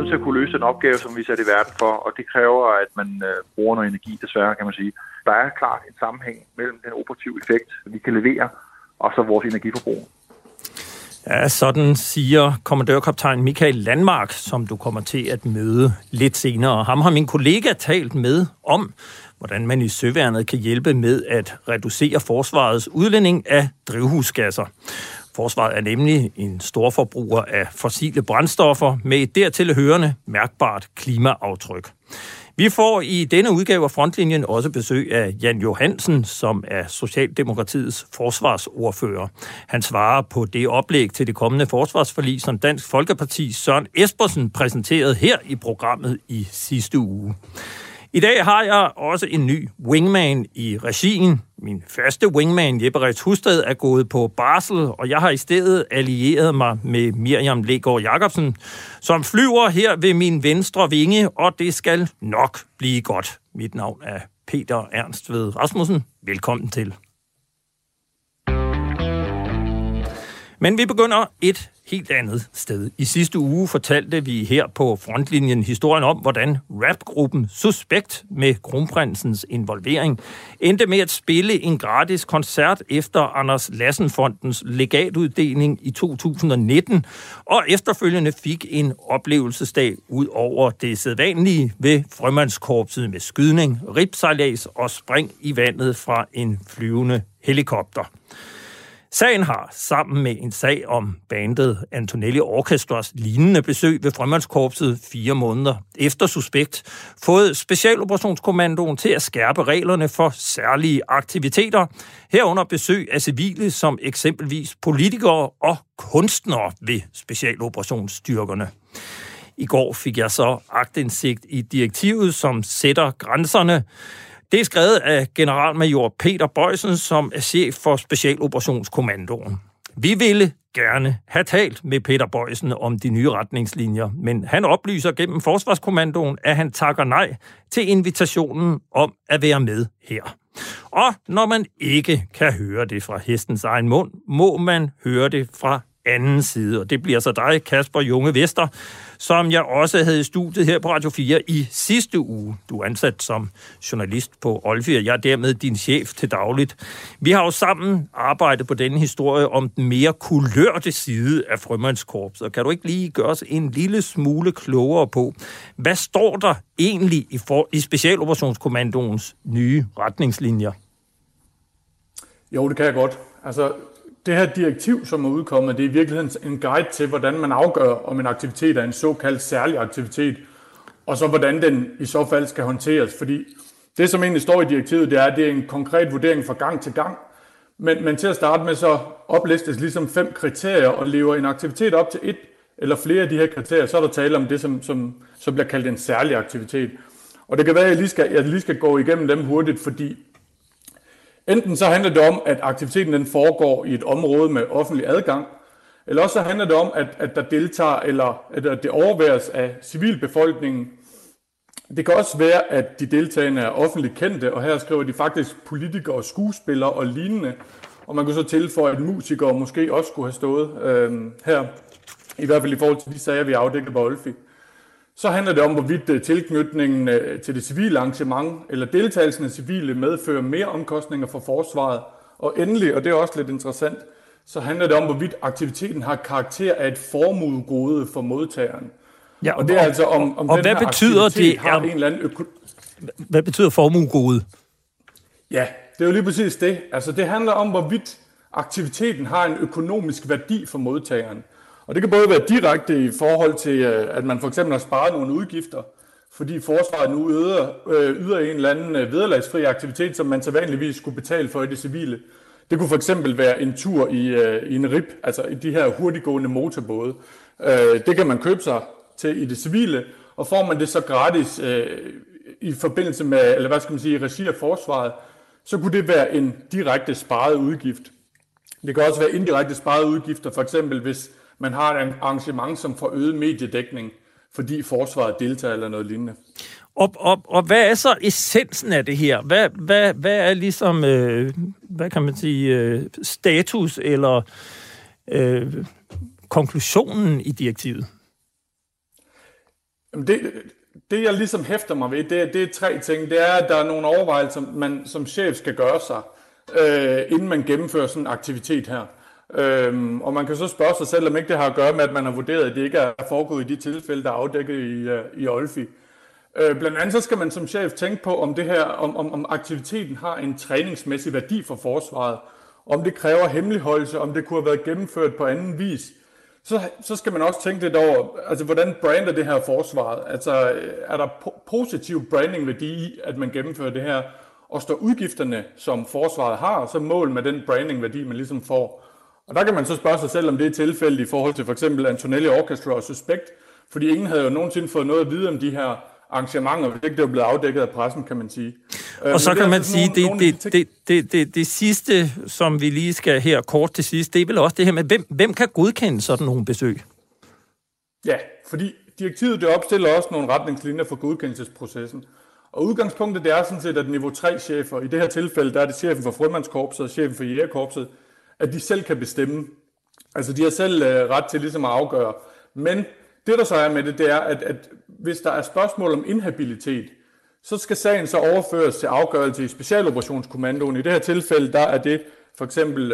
nødt til at kunne løse den opgave, som vi satte i verden for, og det kræver, at man bruger noget energi, desværre, kan man sige. Der er klart en sammenhæng mellem den operative effekt, vi kan levere, og så vores energiforbrug. Ja, sådan siger kommandørkaptajn Michael Landmark, som du kommer til at møde lidt senere. Ham har min kollega talt med om, hvordan man i Søværnet kan hjælpe med at reducere forsvarets udledning af drivhusgasser. Forsvaret er nemlig en stor forbruger af fossile brændstoffer med et dertil hørende mærkbart klimaaftryk. Vi får i denne udgave af Frontlinjen også besøg af Jan Johansen, som er Socialdemokratiets forsvarsordfører. Han svarer på det oplæg til det kommende forsvarsforlig, som Dansk Folkeparti Søren Espersen præsenterede her i programmet i sidste uge. I dag har jeg også en ny wingman i regien. Min faste wingman, Jeppe Reitz Husted, er gået på barsel, og jeg har i stedet allieret mig med Miriam Legaard Jacobsen, som flyver her ved min venstre vinge, og det skal nok blive godt. Mit navn er Peter Ernst Ved Rasmussen. Velkommen til. Men vi begynder et helt andet sted. I sidste uge fortalte vi her på Frontlinjen historien om, hvordan rapgruppen Suspekt med kronprinsens involvering endte med at spille en gratis koncert efter Anders Lassenfondens legatuddeling i 2019, og efterfølgende fik en oplevelsesdag ud over det sædvanlige ved Frømandskorpset med skydning, ribsejlads og spring i vandet fra en flyvende helikopter. Sagen har, sammen med en sag om bandet Antonelli Orchestras lignende besøg ved Frømandskorpset 4 måneder efter Suspekt, fået Specialoperationskommandoen til at skærpe reglerne for særlige aktiviteter, herunder besøg af civile som eksempelvis politikere og kunstnere ved specialoperationsstyrkerne. I går fik jeg så aktindsigt i direktivet, som sætter grænserne. Det er skrevet af generalmajor Peter Bøjsen, som er chef for Specialoperationskommandoen. Vi ville gerne have talt med Peter Bøjsen om de nye retningslinjer, men han oplyser gennem Forsvarskommandoen, at han takker nej til invitationen om at være med her. Og når man ikke kan høre det fra hestens egen mund, må man høre det fra anden side. Og det bliver så dig, Kasper Junge Vester, som jeg også havde i studiet her på Radio 4 i sidste uge. Du er ansat som journalist på Olfie, og jeg er dermed din chef til dagligt. Vi har jo sammen arbejdet på denne historie om den mere kulørte side af Frømandskorpset. Og kan du ikke lige gøre os en lille smule klogere på, hvad står der egentlig i Specialoperationskommandoens nye retningslinjer? Jo, det kan jeg godt. Altså, det her direktiv, som er udkommet, det er i virkeligheden en guide til, hvordan man afgør, om en aktivitet er en såkaldt særlig aktivitet, og så hvordan den i så fald skal håndteres. Fordi det, som egentlig står i direktivet, det er en konkret vurdering fra gang til gang. Men til at starte med, så oplistes ligesom 5 kriterier, og lever en aktivitet op til et eller flere af de her kriterier, så er der tale om det, som bliver kaldt en særlig aktivitet. Og det kan være, at jeg lige skal gå igennem dem hurtigt, fordi enten så handler det om, at aktiviteten den foregår i et område med offentlig adgang, eller også så handler det om, at der deltager, eller at det overværes af civilbefolkningen. Det kan også være, at de deltagende er offentligt kendte, og her skriver de faktisk politikere, skuespillere og lignende. Og man kan så tilføje, at musikere måske også skulle have stået her, i hvert fald i forhold til de sager, vi afdækkede på Olfie. Så handler det om, hvorvidt tilknytningen til det civile arrangement eller deltagelsen af civile medfører mere omkostninger for forsvaret. Og endelig, og det er også lidt interessant, så handler det om, hvorvidt aktiviteten har karakter af et formuegode for modtageren. Ja, og det er altså om den her aktivitet har en eller anden Hvad betyder formuegode? Ja, det er jo lige præcis det. Altså det handler om, hvorvidt aktiviteten har en økonomisk værdi for modtageren. Og det kan både være direkte i forhold til, at man for eksempel har sparet nogle udgifter, fordi forsvaret nu yder en eller anden vederlagsfri aktivitet, som man så vanligvis skulle betale for i det civile. Det kunne for eksempel være en tur i en rib, altså i de her hurtiggående motorbåde. Det kan man købe sig til i det civile, og får man det så gratis i forbindelse med, eller hvad skal man sige, i regi af forsvaret, så kunne det være en direkte sparet udgift. Det kan også være indirekte sparet udgifter, for eksempel hvis man har et arrangement, som får øget mediedækning, fordi forsvaret deltager eller noget lignende. Og hvad er så essensen af det her? Hvad er ligesom, hvad kan man sige, status eller konklusionen i direktivet? Det jeg ligesom hæfter mig ved, det er tre ting. Det er, at der er nogle overvejelser, man som chef skal gøre sig, inden man gennemfører sådan en aktivitet her. Og man kan så spørge sig selv, om ikke det har at gøre med, at man har vurderet, at det ikke er foregået i de tilfælde, der er afdækket i Olfie. Blandt andet så skal man som chef tænke på, om det her, om aktiviteten har en træningsmæssig værdi for forsvaret, om det kræver hemmeligholdelse, om det kunne have været gennemført på anden vis. Så skal man også tænke lidt over, altså hvordan brander det her forsvaret? Altså er der positiv brandingværdi i, at man gennemfører det her, og står udgifterne, som forsvaret har, så mål med den brandingværdi, man ligesom får? Og der kan man så spørge sig selv, om det er tilfældet i forhold til for eksempel Antonelli Orchestra og Suspekt, fordi ingen havde jo nogensinde fået noget at vide om de her arrangementer, hvis ikke det var blevet afdækket af pressen, kan man sige. Og så kan man sige, det sidste, som vi lige skal her kort til sidst, det er vel også det her med, hvem kan godkende sådan nogle besøg? Ja, fordi direktivet det opstiller også nogle retningslinjer for godkendelsesprocessen. Og udgangspunktet det er sådan set, at niveau 3-chefer, i det her tilfælde, der er det chefen for Frømandskorpset og chefen for Jægerkorpset, at de selv kan bestemme. Altså de har selv ret til ligesom at afgøre. Men det, der så er med det er, at hvis der er spørgsmål om inhabilitet, så skal sagen så overføres til afgørelse i Specialoperationskommandoen. I det her tilfælde, der er det for eksempel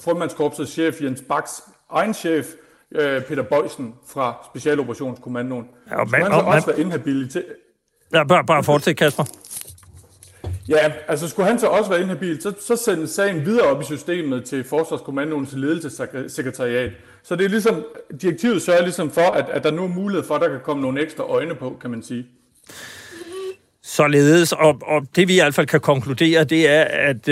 Frømandskorpsets chef Jens Baks egen chef, Peter Bøjsen fra Specialoperationskommandoen. Ja, og skulle han så også være inhabilitet? Ja, bare fortsæt, Kasper. Ja, altså skulle han så også være inhabil, så sendes sagen videre op i systemet til Forsvarskommandoens ledelsessekretariat. Så det er ligesom, direktivet sørger ligesom for, at der nu er mulighed for, at der kan komme nogle ekstra øjne på, kan man sige. Således, og det vi i hvert fald kan konkludere, det er, at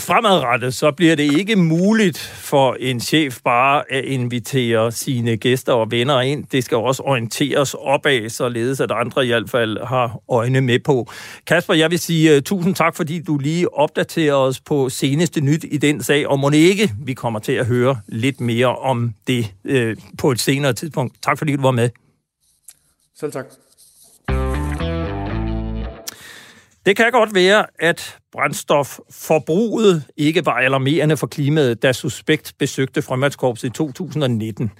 fremadrettet, så bliver det ikke muligt for en chef bare at invitere sine gæster og venner ind. Det skal også orienteres opad, således at andre i hvert fald har øjne med på. Kasper, jeg vil sige tusind tak, fordi du lige opdaterer os på seneste nyt i den sag, og må det ikke, vi kommer til at høre lidt mere om det på et senere tidspunkt. Tak fordi du var med. Selv tak. Det kan godt være, at brændstofforbruget ikke var alarmerende for klimaet, da Suspekt besøgte Frømandskorpset i 2019.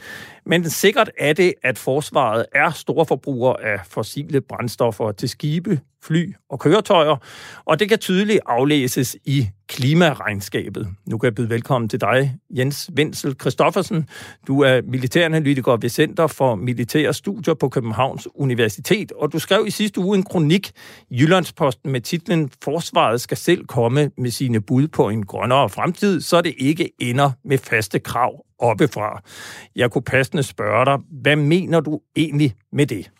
Men sikkert er det, at forsvaret er store forbrugere af fossile brændstoffer til skibe, fly og køretøjer, og det kan tydeligt aflæses i klimaregnskabet. Nu kan jeg byde velkommen til dig, Jens Wenzel Kristoffersen. Du er militæranalytiker ved Center for Militære Studier på Københavns Universitet, og du skrev i sidste uge en kronik i Jyllandsposten med titlen Forsvaret skal selv komme med sine bud på en grønnere fremtid, så det ikke ender med faste krav oppefra. Jeg kunne passende spørge dig, hvad mener du egentlig med det?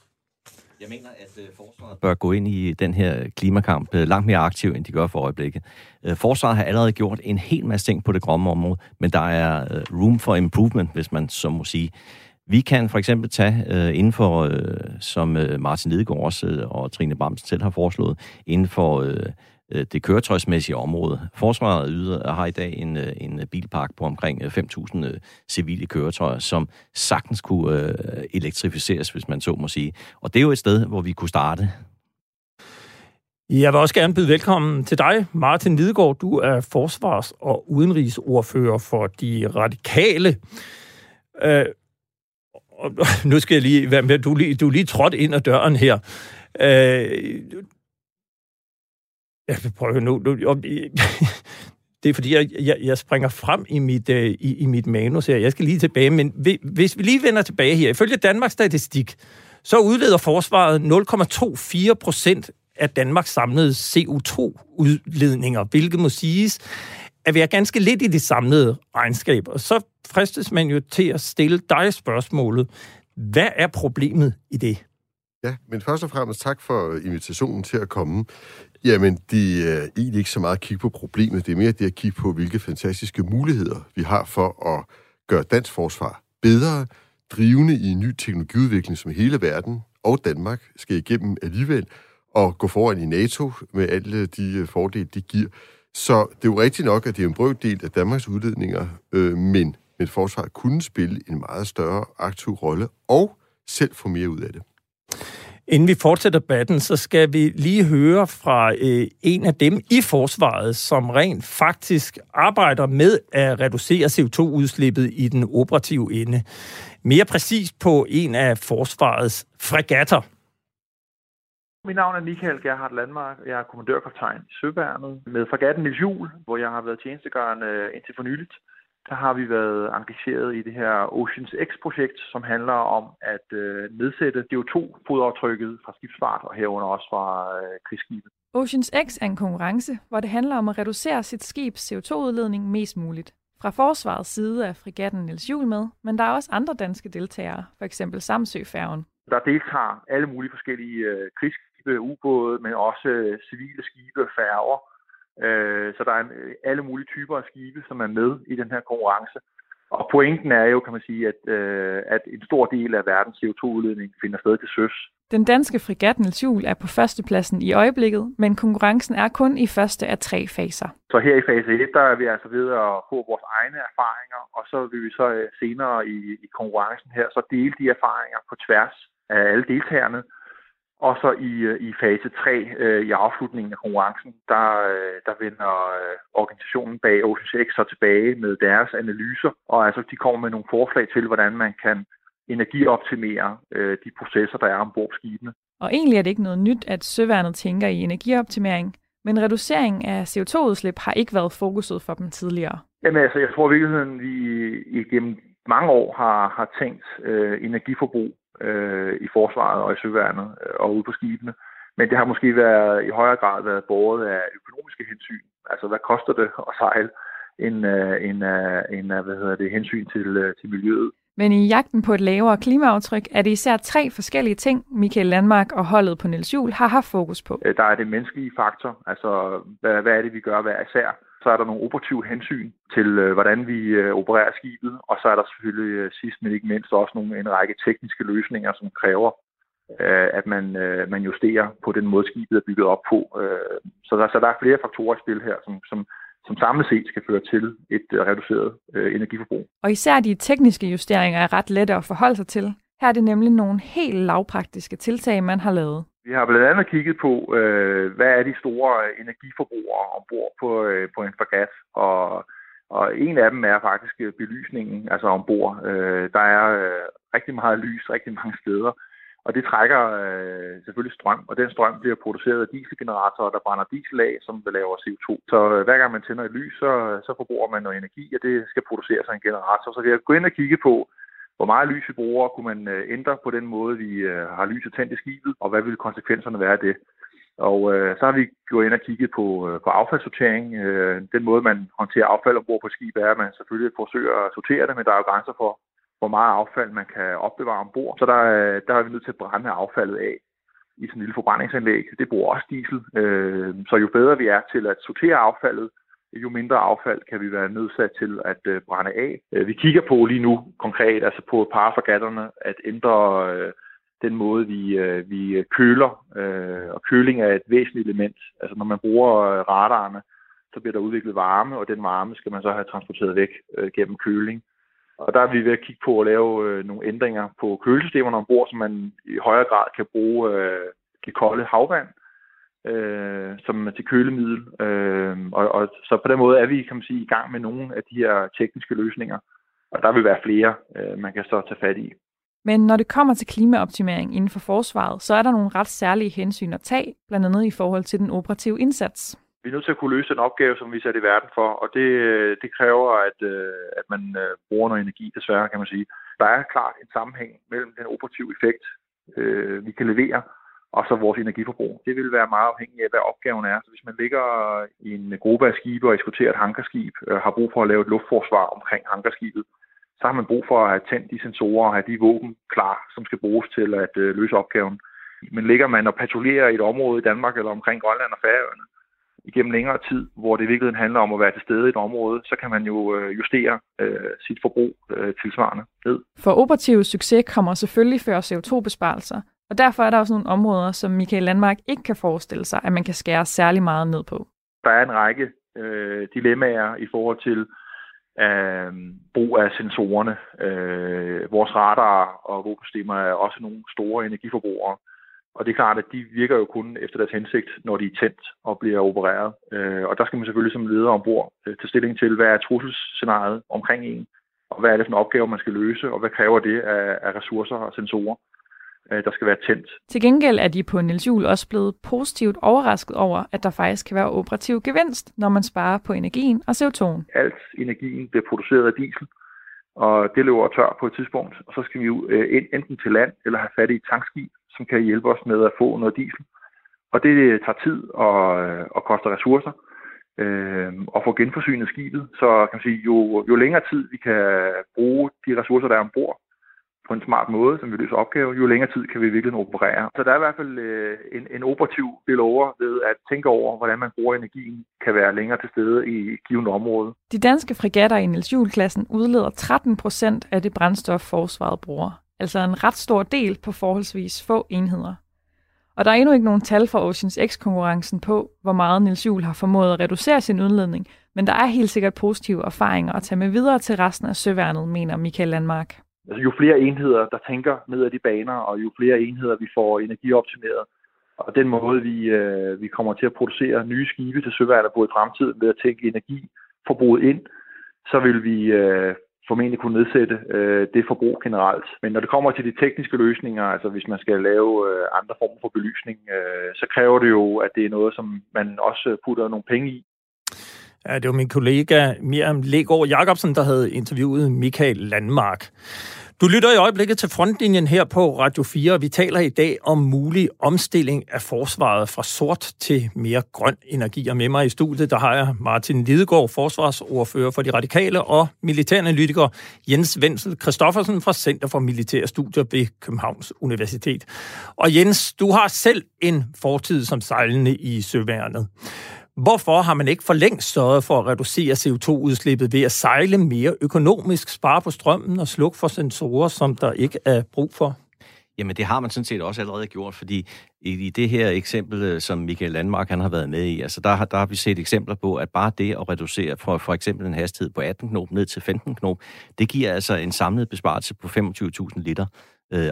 Jeg mener, at forsvaret bør gå ind i den her klimakamp langt mere aktivt, end de gør for øjeblikket. Forsvaret har allerede gjort en hel masse ting på det grønne område, men der er room for improvement, hvis man så må sige. Vi kan for eksempel tage inden for, som Martin Lidegaard også, og Trine Bramsen selv har foreslået, inden for det køretøjsmæssige område. Forsvaret har i dag en bilpark på omkring 5.000 civile køretøjer, som sagtens kunne elektrificeres, hvis man så må sige. Og det er jo et sted, hvor vi kunne starte. Jeg vil også gerne byde velkommen til dig, Martin Lidegaard. Du er forsvars- og udenrigsordfører for De Radikale. Nu skal jeg lige være med. Du er lige trådt ind ad døren her. Det er fordi, jeg springer frem i mit manus her. Jeg skal lige tilbage, men hvis vi lige vender tilbage her. Ifølge Danmarks Statistik, så udleder forsvaret 0,24% af Danmarks samlede CO2-udledninger, hvilket må siges at være ganske lidt i det samlede regnskab. Og så fristes man jo til at stille dig spørgsmålet. Hvad er problemet i det? Ja, men først og fremmest tak for invitationen til at komme. Jamen, det er egentlig ikke så meget at kigge på problemet. Det er mere det at kigge på, hvilke fantastiske muligheder vi har for at gøre dansk forsvar bedre, drivende i en ny teknologiudvikling, som hele verden og Danmark skal igennem alligevel, og gå foran i NATO med alle de fordele, det giver. Så det er jo rigtigt nok, at det er en brøkdel af Danmarks udledninger, men forsvaret kunne spille en meget større aktiv rolle og selv få mere ud af det. Inden vi fortsætter debatten, så skal vi lige høre fra en af dem i forsvaret, som rent faktisk arbejder med at reducere CO2-udslippet i den operative ende. Mere præcist på en af forsvarets fregatter. Mit navn er Michael Gerhard Landmark, og jeg er kommandørkaptajn i Søværnet. Med fregatten Niels Juel, hvor jeg har været tjenestegørende indtil for nyligt, der har vi været engageret i det her Oceans X-projekt, som handler om at nedsætte CO2-fodaftrykket fra skibsfart og herunder også fra krigsskibe. Oceans X er en konkurrence, hvor det handler om at reducere sit skibs CO2-udledning mest muligt. Fra Forsvarets side er fregatten Niels Juel med, men der er også andre danske deltagere, f.eks. Samsøfærgen. Der deltager alle mulige forskellige krigsskibe, ubåde, men også civile skibe og færger. Så der er alle mulige typer af skibe, som er med i den her konkurrence. Og pointen er jo, kan man sige, at en stor del af verdens CO2-udledning finder sted til søs. Den danske fregat Niels Juel er på førstepladsen i øjeblikket, men konkurrencen er kun i første af 3 faser. Så her i fase 1, der er vi altså ved at få vores egne erfaringer, og så vil vi så senere i konkurrencen her så dele de erfaringer på tværs af alle deltagerne. Og så i fase 3, i afslutningen af konkurrencen, der vender organisationen bag Oceans X så tilbage med deres analyser, og altså de kommer med nogle forslag til, hvordan man kan energioptimere de processer, der er ombord på skibene. Og egentlig er det ikke noget nyt, at Søværnet tænker i energioptimering, men reduceringen af CO2-udslip har ikke været fokuset for dem tidligere. Jamen altså, jeg tror i virkeligheden, vi igennem mange år har tænkt energiforbrug i forsvaret og i søværnet og ude på skibene. Men det har måske været, i højere grad været båret af økonomiske hensyn. Altså, hvad koster det at sejle hensyn til miljøet? Men i jagten på et lavere klimaaftryk er det især 3 forskellige ting, Michael Landmark og holdet på Niels Juel har haft fokus på. Der er det menneskelige faktor, altså hvad er det, vi gør hver især? Så er der nogle operative hensyn til, hvordan vi opererer skibet, og så er der selvfølgelig sidst, men ikke mindst, også en række tekniske løsninger, som kræver, at man justerer på den måde, skibet er bygget op på. Så der er flere faktorer i spil her, som samlet set skal føre til et reduceret energiforbrug. Og især de tekniske justeringer er ret lette at forholde sig til. Her er det nemlig nogle helt lavpraktiske tiltag, man har lavet. Vi har blandt andet kigget på, hvad er de store energiforbrugere ombord på en fregat, og en af dem er faktisk belysningen, altså ombord. Der er rigtig meget lys, rigtig mange steder, og det trækker selvfølgelig strøm, og den strøm bliver produceret af dieselgeneratorer, der brænder diesel af, som laver CO2. Så hver gang man tænder et lys, så forbruger man noget energi, og det skal produceres af en generator. Så vi har gået ind og kigget på, hvor meget lys vi bruger, kunne man ændre på den måde, vi har lyset tændt i skibet, og hvad ville konsekvenserne være af det? Og så har vi gået ind og kigget på affaldssortering. Den måde, man håndterer affald ombord på et skib, er, at man selvfølgelig forsøger at sortere det, men der er jo grænser for, hvor meget affald man kan opbevare ombord. Så der er vi nødt til at brænde affaldet af i sådan et lille forbrændingsanlæg. Det bruger også diesel. Så jo bedre vi er til at sortere affaldet, jo mindre affald kan vi være nødsat til at brænde af. Vi kigger på lige nu konkret, altså på et par af fregatterne, at ændre den måde, vi køler. Og køling er et væsentligt element. Altså når man bruger radarerne, så bliver der udviklet varme, og den varme skal man så have transporteret væk gennem køling. Og der er vi ved at kigge på at lave nogle ændringer på kølesystemerne ombord, så man i højere grad kan bruge det kolde havvand som er til kølemiddel. Og så på den måde er vi, kan man sige, i gang med nogle af de her tekniske løsninger, og der vil være flere, man kan så tage fat i. Men når det kommer til klimaoptimering inden for forsvaret, så er der nogle ret særlige hensyn at tage, blandt andet i forhold til den operative indsats. Vi er nødt til at kunne løse den opgave, som vi er sat i verden for, og det kræver, at man bruger noget energi, desværre, kan man sige. Der er klart en sammenhæng mellem den operative effekt, vi kan levere, og så vores energiforbrug. Det vil være meget afhængigt af, hvad opgaven er. Så hvis man ligger i en gruppe af skibe og eskorterer et hangarskib, har brug for at lave et luftforsvar omkring hangarskibet, så har man brug for at have tændt de sensorer og have de våben klar, som skal bruges til at løse opgaven. Men ligger man og patruljerer i et område i Danmark eller omkring Grønland og Færøerne igennem længere tid, hvor det i virkeligheden handler om at være til stede i et område, så kan man jo justere sit forbrug tilsvarende ned. For operativ succes kommer selvfølgelig før CO2-besparelser, og derfor er der også nogle områder, som Michael Landmark ikke kan forestille sig, at man kan skære særlig meget ned på. Der er en række dilemmaer i forhold til brug af sensorerne. Vores radarer og våbensystemer er også nogle store energiforbrugere. Og det er klart, at de virker jo kun efter deres hensigt, når de er tændt og bliver opereret. Og der skal man selvfølgelig som leder ombord tage stilling til, hvad er trusselscenariet omkring en, og hvad er det for en opgave, man skal løse, og hvad kræver det af ressourcer og sensorer. der skal være tændt. Til gengæld er de på Niels Juel også blevet positivt overrasket over, at der faktisk kan være operativ gevinst, når man sparer på energien og CO2'en. Alt energien bliver produceret af diesel, og det løber tør på et tidspunkt. Og så skal vi jo enten til land eller have fat i et tankskib, som kan hjælpe os med at få noget diesel. Og det tager tid og koster ressourcer og få genforsynet skibet. Så kan man sige, jo længere tid vi kan bruge de ressourcer, der er ombord, på en smart måde, som vi løser opgaver, jo længere tid kan vi virkelig operere. Så der er i hvert fald en operativ del over ved at tænke over, hvordan man bruger energien, kan være længere til stede i et givet område. De danske fregatter i Niels Juel-klassen udleder 13% af det brændstof, forsvaret bruger. Altså en ret stor del på forholdsvis få enheder. Og der er endnu ikke nogen tal for Oceans X-konkurrencen på, hvor meget Niels Juel har formået at reducere sin udledning, men der er helt sikkert positive erfaringer at tage med videre til resten af søværnet, mener Michael Landmark. Altså, jo flere enheder, der tænker ned ad de baner, og jo flere enheder, vi får energioptimeret, og den måde, vi kommer til at producere nye skibe til søværnet på i fremtiden ved at tænke energiforbruget ind, så vil vi formentlig kunne nedsætte det forbrug generelt. Men når det kommer til de tekniske løsninger, altså hvis man skal lave andre former for belysning, så kræver det jo, at det er noget, som man også putter nogle penge i. Ja, det var min kollega Miriam Legaard Jacobsen, der havde interviewet Michael Landmark. Du lytter i øjeblikket til Frontlinjen her på Radio 4. Vi taler i dag om mulig omstilling af forsvaret fra sort til mere grøn energi. Og med mig i studiet, der har jeg Martin Lidegaard, forsvarsordfører for De Radikale, og militæranalytiker Jens Wenzel Kristoffersen fra Center for Militære Studier ved Københavns Universitet. Og Jens, du har selv en fortid som sejlende i Søværnet. Hvorfor har man ikke for længst sørget for at reducere CO2-udslippet ved at sejle mere økonomisk, spare på strømmen og slukke for sensorer, som der ikke er brug for? Jamen det har man sådan set også allerede gjort, fordi i det her eksempel, som Michael Landmark han har været med i, altså der har vi set eksempler på, at bare det at reducere for eksempel en hastighed på 18 knop ned til 15 knop, det giver altså en samlet besparelse på 25.000 liter,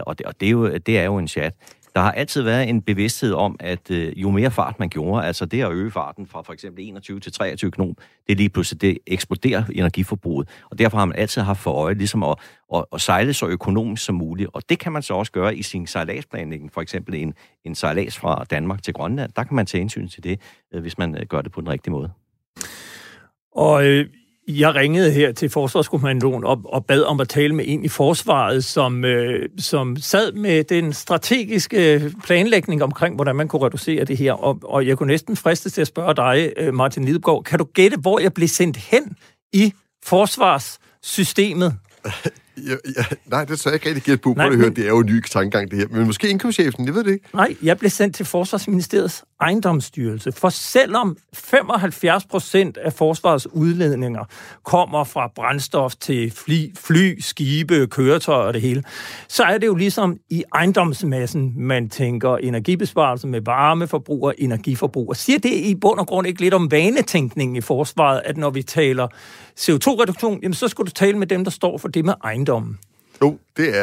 og det er jo en chat. Der har altid været en bevidsthed om, at jo mere fart man gjorde, altså det at øge farten fra for eksempel 21 til 23 knop, det lige pludselig det eksploderer energiforbruget. Og derfor har man altid haft for øje ligesom at sejle så økonomisk som muligt. Og det kan man så også gøre i sin sejladsplanlægning. For eksempel en sejlads fra Danmark til Grønland. Der kan man tage hensyn til det, hvis man gør det på den rigtige måde. Og jeg ringede her til Forsvarskommandoen og bad om at tale med en i forsvaret, som sad med den strategiske planlægning omkring, hvordan man kunne reducere det her. Og jeg kunne næsten fristes til at spørge dig, Martin Lidegaard, kan du gætte, hvor jeg blev sendt hen i forsvarssystemet? Nej, det tør jeg ikke rigtig gætte på, det hører. Det er jo en ny tankegang, det her. Men måske indkomstchefen, jeg ved det ikke. Nej, jeg blev sendt til Forsvarsministeriets ejendomsstyrelse, for selvom 75% af forsvarets udledninger kommer fra brændstof til fly, skibe, køretøjer og det hele, så er det jo ligesom i ejendomsmassen, man tænker energibesparelse med varmeforbrug og energiforbrug. Og siger det i bund og grund ikke lidt om vanetænkningen i forsvaret, at når vi taler CO2-reduktion, jamen så skulle du tale med dem, der står for det med ejendommen? Jo, det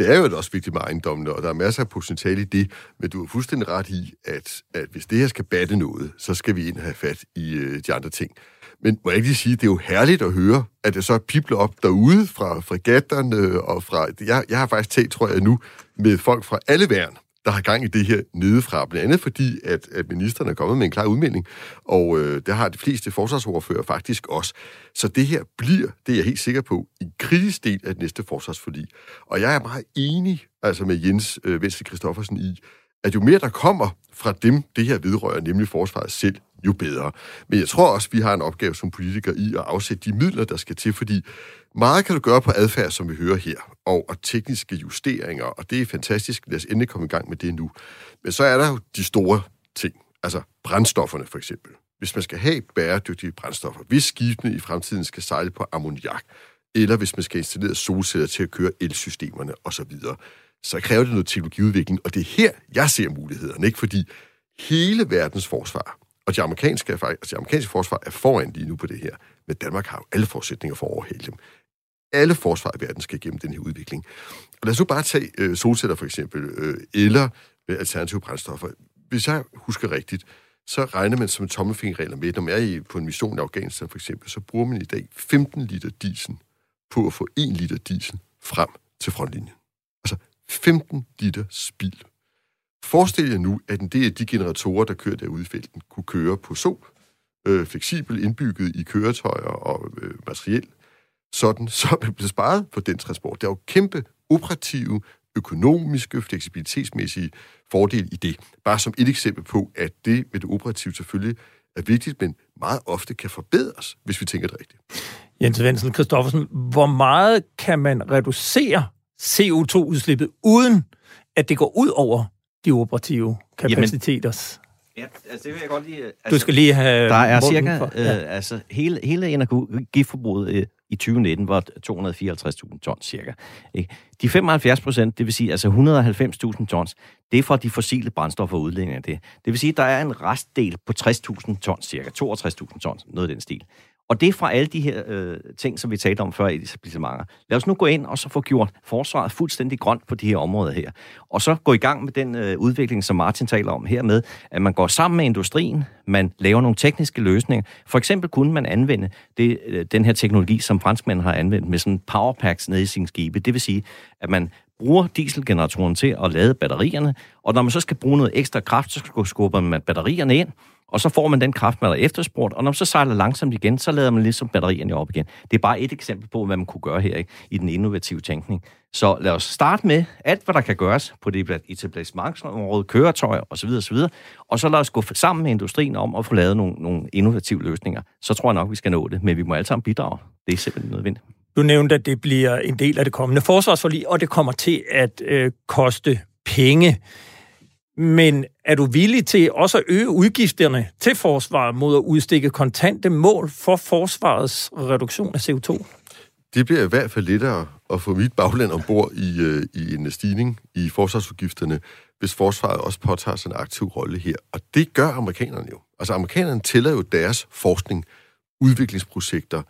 er jo også vigtigt med ejendommene, og der er masser af potentiale i det, men du har fuldstændig ret i, at hvis det her skal batte noget, så skal vi ind have fat i de andre ting. Men må jeg ikke lige sige, det er jo herligt at høre, at det så pibler op derude fra fregatterne og fra... Jeg har faktisk talt, tror jeg nu, med folk fra alle værn, der har gang i det her nedefra, blandt andet fordi, at ministeren er kommet med en klar udmelding, og det har de fleste forsvarsordfører faktisk også. Så det her bliver, det er jeg helt sikker på, en kritisk del af det næste forsvarsforlig. Og jeg er meget enig altså med Jens Wenzel Kristoffersen i, at jo mere der kommer fra dem, det her vedrører, nemlig forsvaret selv, jo bedre. Men jeg tror også, vi har en opgave som politikere i at afsætte de midler, der skal til, fordi meget kan du gøre på adfærd, som vi hører her, og tekniske justeringer, og det er fantastisk. Lad os endelig komme i gang med det nu. Men så er der jo de store ting, altså brændstofferne for eksempel. Hvis man skal have bæredygtige brændstoffer, hvis skibene i fremtiden skal sejle på ammoniak, eller hvis man skal installere solceller til at køre elsystemerne osv., så kræver det noget teknologiudvikling, og det er her, jeg ser mulighederne, ikke? Fordi hele verdens forsvar, og det amerikanske forsvar er foran lige nu på det her, men Danmark har jo alle forudsætninger for at overhale dem. Alle forsvar i verden skal igennem den her udvikling. Og lad os nu bare tage solceller for eksempel, eller alternative brændstoffer. Hvis jeg husker rigtigt, så regner man som en tommelfingerregler med, når man er på en mission i Afghanistan for eksempel, så bruger man i dag 15 liter diesel på at få 1 liter diesel frem til frontlinjen. Altså 15 liter spild. Forestil jer nu, at en del af de generatorer, der kører derude i felten, kunne køre på sol, fleksibelt indbygget i køretøjer og materiel, sådan så man blev sparet for den transport. Der er jo kæmpe operative, økonomiske, fleksibilitetsmæssige fordele i det. Bare som et eksempel på, at det med det operative selvfølgelig er vigtigt, men meget ofte kan forbedres, hvis vi tænker det rigtigt. Jens Wenzel Kristoffersen, hvor meget kan man reducere CO2-udslippet, uden at det går ud over de operative kapaciteter? Ja, altså det vil jeg godt lige... Altså, du skal lige have... Der er cirka... altså hele energiforbruget i 2019 var 254.000 tons cirka. Ikke? De 75%, det vil sige altså 190.000 tons, det er fra de fossile brændstoffer og udledninger af det. Det vil sige, at der er en restdel på 60.000 tons cirka, 62.000 tons, noget af den stil. Og det er fra alle de her ting, som vi talte om før i de supplementer. Lad os nu gå ind og så få gjort forsvaret fuldstændig grønt på de her områder her. Og så gå i gang med den udvikling, som Martin taler om her med, at man går sammen med industrien, man laver nogle tekniske løsninger. For eksempel kunne man anvende den her teknologi, som franskmænd har anvendt med sådan powerpacks nede i sine skibe. Det vil sige, at man bruger dieselgeneratoren til at lade batterierne, og når man så skal bruge noget ekstra kraft, så skubber man batterierne ind, og så får man den kraft, man har efterspurgt, og når man så sejler langsomt igen, så lader man ligesom batterierne op igen. Det er bare et eksempel på, hvad man kunne gøre her, ikke? I den innovative tænkning. Så lad os starte med alt, hvad der kan gøres på det etablissementsområde, køretøjer osv. osv. Og så lad os gå sammen med industrien om at få lavet nogle innovative løsninger. Så tror jeg nok, vi skal nå det, men vi må alle sammen bidrage. Det er simpelthen nødvendigt. Du nævnte, at det bliver en del af det kommende forsvarsforlig, og det kommer til at koste penge. Men er du villig til også at øge udgifterne til forsvaret mod at udstikke kontante mål for forsvarets reduktion af CO2? Det bliver i hvert fald lettere at få mit bagland ombord i en stigning i forsvarsudgifterne, hvis forsvaret også påtager sig en aktiv rolle her. Og det gør amerikanerne jo. Altså amerikanerne tæller jo deres forskning, udviklingsprojekter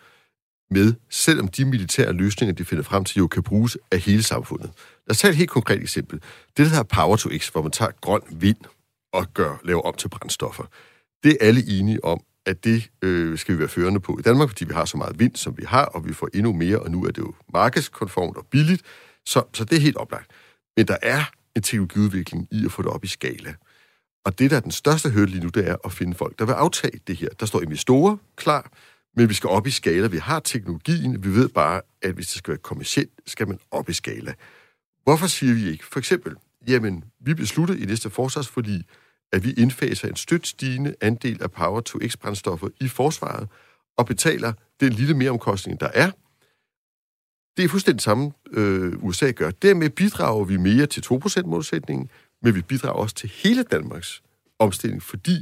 med, selvom de militære løsninger, de finder frem til, jo kan bruges af hele samfundet. Lad os tage et helt konkret eksempel. Det, der hedder Power2X, hvor man tager grøn vind og laver om til brændstoffer. Det er alle enige om, at det skal vi være førende på i Danmark, fordi vi har så meget vind, som vi har, og vi får endnu mere, og nu er det jo markedskonformt og billigt, så det er helt oplagt. Men der er en teknologiudvikling i at få det op i skala. Og det, der er den største hurdle lige nu, det er at finde folk, der vil aftage det her. Der står investorer klar, men vi skal op i skala. Vi har teknologien. Vi ved bare, at hvis det skal være kommercielt, skal man op i skala. Hvorfor siger vi ikke? For eksempel, jamen, vi besluttede i næste forsvarsforlig, at vi indfaser en støt stigende andel af Power2X-brændstoffer i forsvaret og betaler den lille meromkostning, der er. Det er fuldstændig samme, USA gør. Dermed bidrager vi mere til 2%-målsætningen, men vi bidrager også til hele Danmarks omstilling, fordi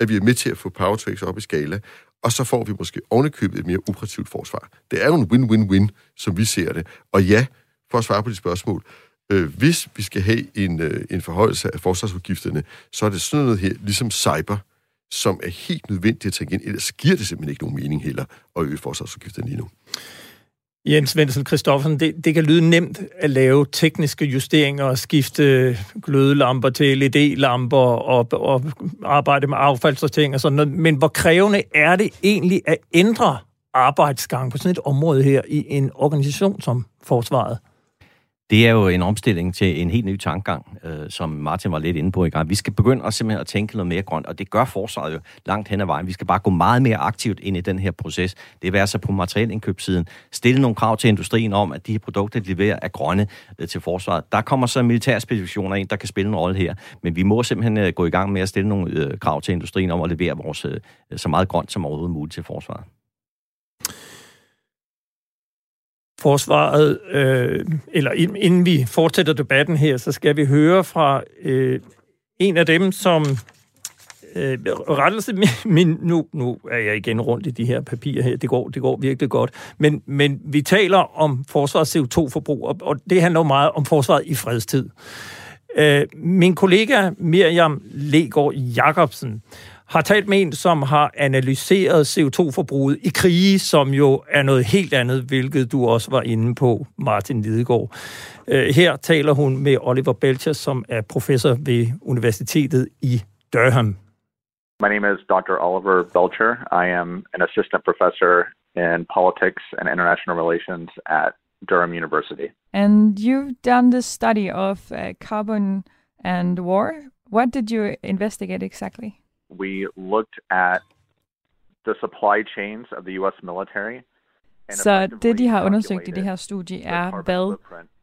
at vi er med til at få Power2X op i skala, og så får vi måske ovenikøbet et mere operativt forsvar. Det er jo en win-win-win, som vi ser det. Og ja, for at svare på de spørgsmål, hvis vi skal have en forhøjelse af forsvarsudgifterne, så er det sådan noget her, ligesom cyber, som er helt nødvendigt at tænke ind, ellers giver det simpelthen ikke nogen mening heller at øge forsvarsudgifterne lige nu. Jens Wenzel Kristoffersen, det kan lyde nemt at lave tekniske justeringer og skifte glødelamper til LED-lamper og arbejde med affaldssortering og sådan noget, men hvor krævende er det egentlig at ændre arbejdsgang på sådan et område her i en organisation som Forsvaret? Det er jo en omstilling til en helt ny tankegang, som Martin var lidt inde på i gang. Vi skal begynde at simpelthen at tænke noget mere grønt, og det gør forsvaret jo langt hen ad vejen. Vi skal bare gå meget mere aktivt ind i den her proces. Det vil altså på materielindkøbssiden stille nogle krav til industrien om, at de her produkter, de leverer, er grønne til forsvaret. Der kommer så militærspecifikationer ind, der kan spille en rolle her, men vi må simpelthen gå i gang med at stille nogle krav til industrien om at levere vores så meget grønt som overhovedet muligt til forsvaret. Forsvaret, eller inden vi fortsætter debatten her, så skal vi høre fra en af dem, som rettelse min nu er jeg igen rundt i de her papirer her. Det går virkelig godt. Men vi taler om forsvarets CO2-forbrug, og det handler meget om forsvaret i fredstid. Min kollega Miriam Legaard Jacobsen har talt med en, som har analyseret CO2-forbruget i krige, som jo er noget helt andet, hvilket du også var inde på, Martin Lidegaard. Her taler hun med Oliver Belcher, som er professor ved Universitetet i Durham. My name is Dr. Oliver Belcher. I am an assistant professor in politics and international relations at Durham University. And you've done the study of carbon and war. What did you investigate exactly? We looked at the supply chains of the US military. Så det, de har undersøgt i det her studie, er, hvad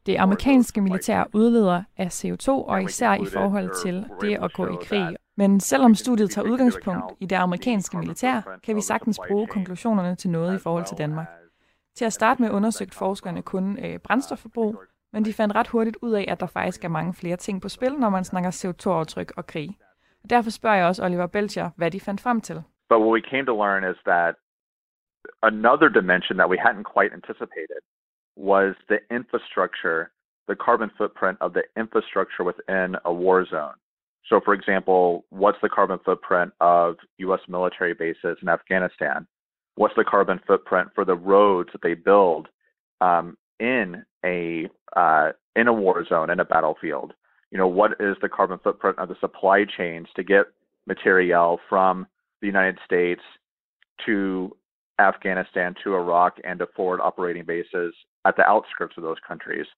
det amerikanske militær udleder af CO2, og især i forhold til det at gå i krig. Men selvom studiet tager udgangspunkt i det amerikanske militær, kan vi sagtens bruge konklusionerne til noget i forhold til Danmark. Til at starte med undersøgte forskerne kun brændstofforbrug, men de fandt ret hurtigt ud af, at der faktisk er mange flere ting på spil, når man snakker CO2-aftryk og krig. Og derfor spørger jeg også Oliver Belcher, hvad de fandt frem til. But what we came to learn is that another dimension that we hadn't quite anticipated was the infrastructure, the carbon footprint of the infrastructure within a war zone. So, for example, what's the carbon footprint of U.S. military bases in Afghanistan? What's the carbon footprint for the roads that they build in a war zone, in a battlefield? You know, what is the carbon footprint of the supply chains to get materiel from the United States to Afghanistan, to Iraq, and to forward operating bases at the outskirts of those countries?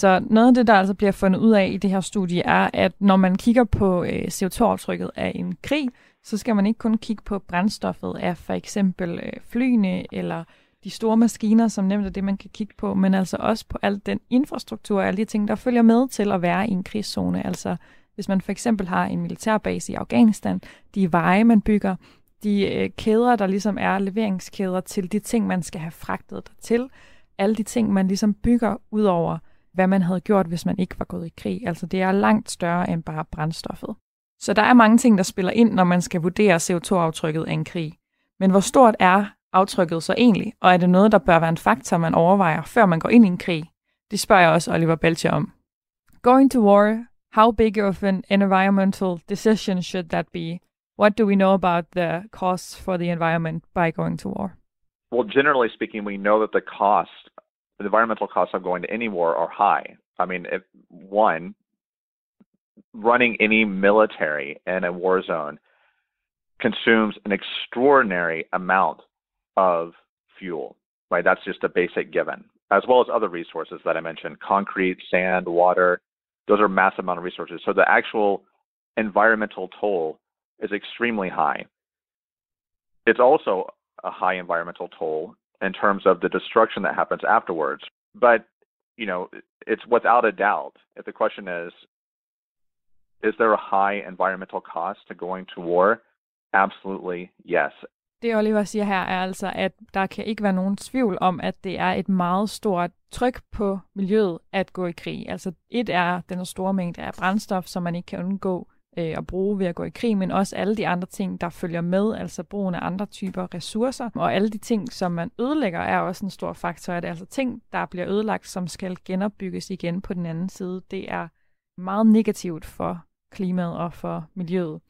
Så noget af det, der altså bliver fundet ud af i det her studie, er, at når man kigger på CO2-aftrykket af en krig, så skal man ikke kun kigge på brændstoffet af for eksempel flyene eller de store maskiner, som nemt er det, man kan kigge på, men altså også på alt den infrastruktur og alle de ting, der følger med til at være i en krigszone. Altså hvis man for eksempel har en militærbase i Afghanistan, de veje, man bygger, de kæder, der ligesom er leveringskæder til de ting, man skal have fragtet dertil, alle de ting, man ligesom bygger ud over, hvad man havde gjort, hvis man ikke var gået i krig. Altså det er langt større end bare brændstoffet. Så der er mange ting, der spiller ind, når man skal vurdere CO2-aftrykket af en krig. Men hvor stort er aftrykket så egentlig? Og er det noget, der bør være en faktor, man overvejer, før man går ind i en krig? Det spørger jeg også Oliver Belcher om. Going to war, how big of an environmental decision should that be? What do we know about the costs for the environment by going to war? Well, generally speaking, we know that the environmental costs of going to any war are high. I mean, running any military in a war zone consumes an extraordinary amount of fuel, right? That's just a basic given, as well as other resources that I mentioned, concrete, sand, water. Those are massive amount of resources. So the actual environmental toll is extremely high. It's also a high environmental toll in terms of the destruction that happens afterwards. But, you know, it's without a doubt, if the question is there a high environmental cost to going to war? Absolutely, yes. Det Oliver siger her er altså, at der kan ikke være nogen tvivl om, at det er et meget stort tryk på miljøet at gå i krig. Altså et er den store mængde af brændstof, som man ikke kan undgå at bruge ved at gå i krig, men også alle de andre ting, der følger med, altså brugen af andre typer ressourcer. Og alle de ting, som man ødelægger, er også en stor faktor. Det er altså ting, der bliver ødelagt, som skal genopbygges igen på den anden side. Det er meget negativt for klimaet og for miljøet.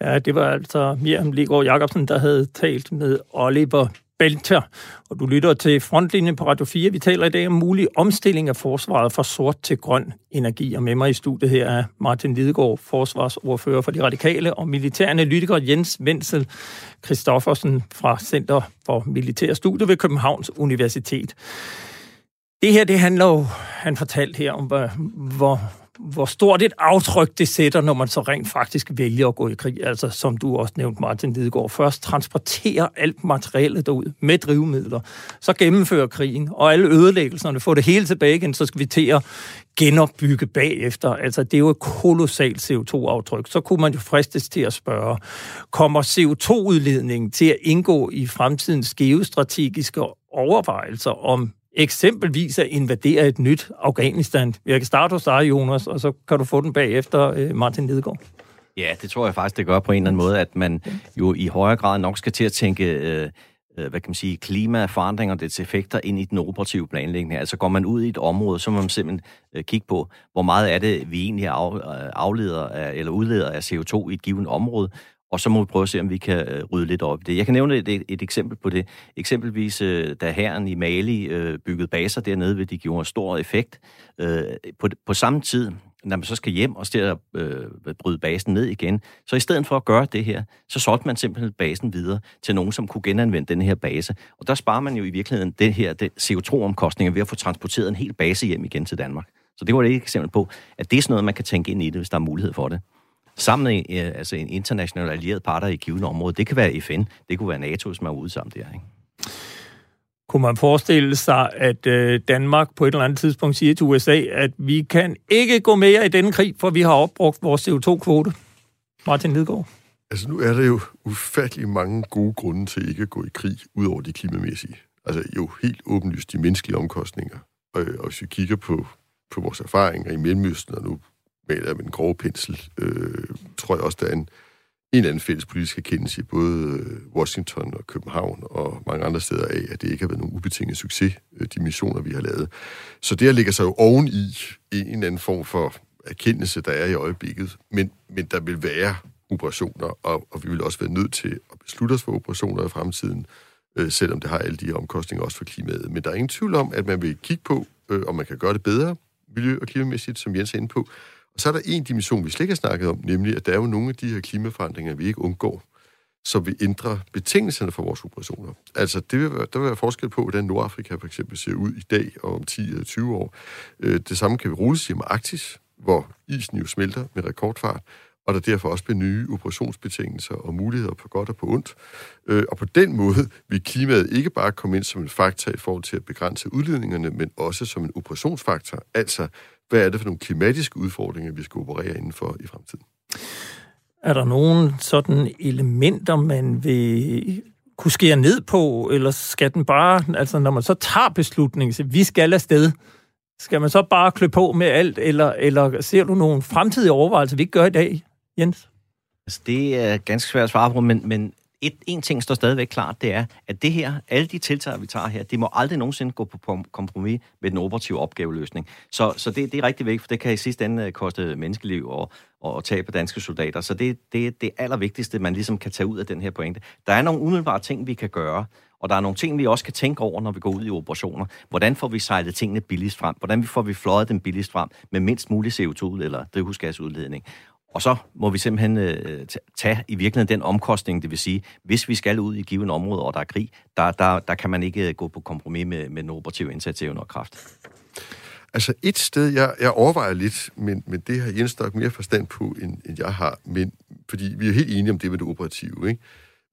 Ja, det var altså Miriam Legaard Jacobsen, der havde talt med Oliver Belcher. Og du lytter til Frontlinjen på Radio 4. Vi taler i dag om mulig omstilling af forsvaret fra sort til grøn energi. Og med mig i studiet her er Martin Lidegaard, forsvarsordfører for De Radikale, og militæranalytiker Jens Wenzel Kristoffersen fra Center for Militære Studier ved Københavns Universitet. Det her, det handler jo, han fortalte her om, hvor stort et aftryk det sætter, når man så rent faktisk vælger at gå i krig. Altså, som du også nævnte, Martin Lidegaard, først transporterer alt materialet derud med drivmidler, så gennemfører krigen, og alle ødelæggelserne får det hele tilbage igen, så skal vi til at genopbygge bagefter. Altså, det er jo et kolossalt CO2-aftryk. Så kunne man jo fristes til at spørge, kommer CO2-udledningen til at indgå i fremtidens geostrategiske overvejelser om eksempelvis at invadere et nyt Afghanistan? Jeg kan starte hos dig, Jonas, og så kan du få den bagefter, Martin Lidegaard. Ja, det tror jeg faktisk, det gør på en eller anden måde, at man jo i højere grad nok skal til at tænke, hvad kan man sige, klimaforandringer og dets effekter ind i den operative planlægning. Altså går man ud i et område, så må man simpelthen kigge på, hvor meget er det, vi egentlig afleder af, eller udleder af CO2 i et givet område, og så må vi prøve at se, om vi kan rydde lidt op i det. Jeg kan nævne et eksempel på det. Eksempelvis, da hæren i Mali byggede baser dernede, ved de gjorde en stor effekt. På samme tid når man så skal hjem og stille at bryde basen ned igen. Så i stedet for at gøre det her, så solgte man simpelthen basen videre til nogen, som kunne genanvende den her base. Og der sparer man jo i virkeligheden det her CO2-omkostninger ved at få transporteret en hel base hjem igen til Danmark. Så det var det et eksempel på, at det er sådan noget, man kan tænke ind i det, hvis der er mulighed for det. Sammen med altså en international allieret parter i givende område, det kan være FN, det kunne være NATO, som er ude sammen der, ikke? Kunne man forestille sig, at Danmark på et eller andet tidspunkt siger til USA, at vi kan ikke gå mere i denne krig, for vi har opbrugt vores CO2-kvote? Martin Lidegaard? Altså nu er der jo ufattelig mange gode grunde til ikke at gå i krig, ud over de klimamæssige. Altså jo helt åbenlyst de menneskelige omkostninger. Og hvis vi kigger på vores erfaringer i Mellemøsten, og nu maler jeg med en grove pensel, tror jeg også, der er en eller anden fælles politisk erkendelse i både Washington og København og mange andre steder af, at det ikke har været nogen ubetinget succes, de missioner, vi har lavet. Så det her ligger sig jo oven i en eller anden form for erkendelse, der er i øjeblikket, men der vil være operationer, og vi vil også være nødt til at beslutte os for operationer i fremtiden, selvom det har alle de her omkostninger også for klimaet. Men der er ingen tvivl om, at man vil kigge på, om man kan gøre det bedre, miljø- og klimamæssigt, som Jens er inde på. Og så er der en dimension, vi slet ikke har snakket om, nemlig at der er jo nogle af de her klimaforandringer, vi ikke undgår, som vil ændre betingelserne for vores operationer. Altså, der vil være forskel på, hvordan Nordafrika for eksempel ser ud i dag og om 10 eller 20 år. Det samme kan vi roligt sige om Arktis, hvor isen jo smelter med rekordfart, og der derfor også bliver nye operationsbetingelser og muligheder på godt og på ondt. Og på den måde vil klimaet ikke bare komme ind som en faktor i forhold til at begrænse udledningerne, men også som en operationsfaktor. Altså, hvad er det for nogle klimatiske udfordringer, vi skal operere indenfor i fremtiden? Er der nogle sådan elementer, man vil kunne skære ned på, eller skal den bare, altså når man så tager beslutningen, så vi skal afsted, skal man så bare klø på med alt, eller ser du nogle fremtidige overvejelser, vi ikke gør i dag, Jens? Altså, det er ganske svært at svare på, men en ting står stadigvæk klart, det er, at det her, alle de tiltag, vi tager her, det må aldrig nogensinde gå på kompromis med den operative opgaveløsning. Så det er rigtig vigtigt, for det kan i sidste ende koste menneskeliv og tage på danske soldater. Så det er det allervigtigste, man ligesom kan tage ud af den her pointe. Der er nogle umiddelbare ting, vi kan gøre, og der er nogle ting, vi også kan tænke over, når vi går ud i operationer. Hvordan får vi sejlet tingene billigst frem? Hvordan får vi fløjet dem billigst frem med mindst mulig CO2 eller drivhusgasudledning? Og så må vi simpelthen tage i virkeligheden den omkostning, det vil sige, hvis vi skal ud i givende områder, og der er krig, der kan man ikke gå på kompromis med den operative indsatsevne og kraft. Altså et sted, jeg overvejer lidt, men det har Jens nok mere forstand på, end jeg har, men, fordi vi er helt enige om det med det operative, ikke?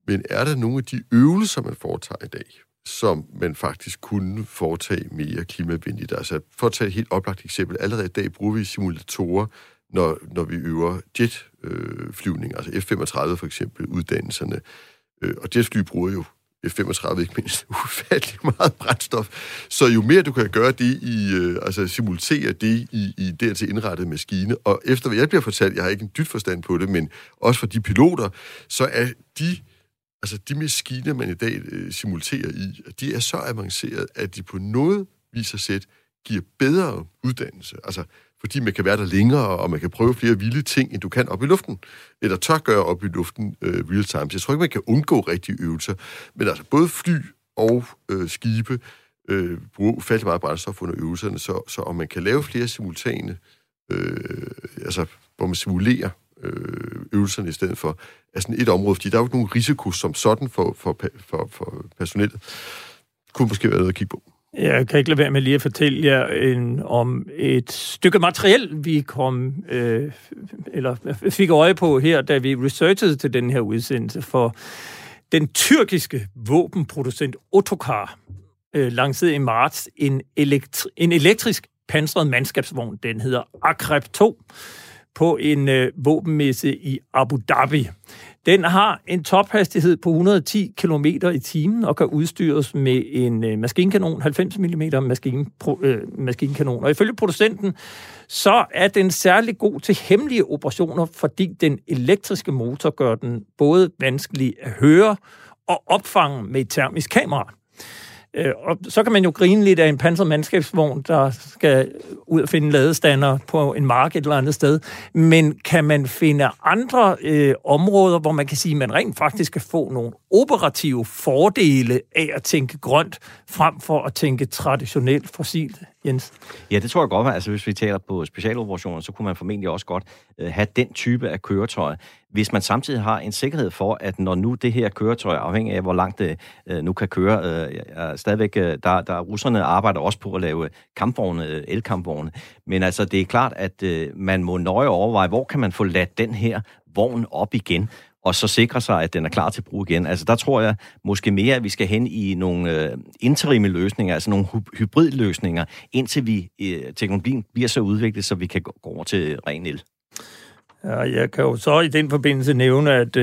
Men er der nogle af de øvelser, man foretager i dag, som man faktisk kunne foretage mere klimavenligt? Altså for at tage et helt oplagt eksempel, allerede i dag bruger vi simulatorer, når vi øver jetflyvning, altså F-35 for eksempel, uddannelserne. Og jetfly bruger jo F-35 ikke mindst ufattelig meget brændstof. Så jo mere du kan gøre det i, altså simultere det i dertil indrettet maskine, og efter hvad jeg bliver fortalt, jeg har ikke en dybt forstand på det, men også for de piloter, så er de maskiner, man i dag simulterer i, de er så avancerede, at de på noget vis og sæt giver bedre uddannelse. Altså fordi man kan være der længere, og man kan prøve flere vilde ting, end du kan op i luften, eller tør gøre op i luften real time. Så jeg tror ikke, man kan undgå rigtige øvelser, men altså både fly og skibe bruger ufattelig meget brændstof under øvelserne, så om man kan lave flere simultane, altså hvor man simulerer øvelserne i stedet for, er sådan et område, fordi der er jo ikke nogen risiko som sådan for personellet, kunne måske være noget at kigge på. Jeg kan ikke lade være med lige at fortælle jer om et stykke materiel, vi fik øje på her, da vi researchede til den her udsendelse. For den tyrkiske våbenproducent Otokar lancerede i marts en elektrisk pansret mandskabsvogn, den hedder Akrep 2, på en våbenmesse i Abu Dhabi. Den har en tophastighed på 110 km i timen og kan udstyres med en maskinkanon, 90 mm maskinkanon. Og ifølge producenten, så er den særlig god til hemmelige operationer, fordi den elektriske motor gør den både vanskelig at høre og opfange med et termisk kamera. Og så kan man jo grine lidt af en pansret mandskabsvogn, der skal ud og finde ladestander på en mark et eller andet sted. Men kan man finde andre områder, hvor man kan sige, at man rent faktisk kan få nogle operative fordele af at tænke grønt, frem for at tænke traditionelt fossilt? Jens? Ja, det tror jeg godt. Altså, hvis vi taler på specialoperationer, så kunne man formentlig også godt have den type af køretøj. Hvis man samtidig har en sikkerhed for, at når nu det her køretøj, afhængig af hvor langt det nu kan køre, stadigvæk, der russerne arbejder også på at lave kampvogne, elkampvogne. Men altså, det er klart, at man må nøje overveje, hvor kan man få ladt den her vogn op igen, og så sikre sig, at den er klar til brug igen. Altså der tror jeg måske mere, at vi skal hen i nogle interime løsninger, altså nogle hybridløsninger, indtil vi, teknologien bliver så udviklet, så vi kan gå over til ren el. Ja, jeg kan jo så i den forbindelse nævne, at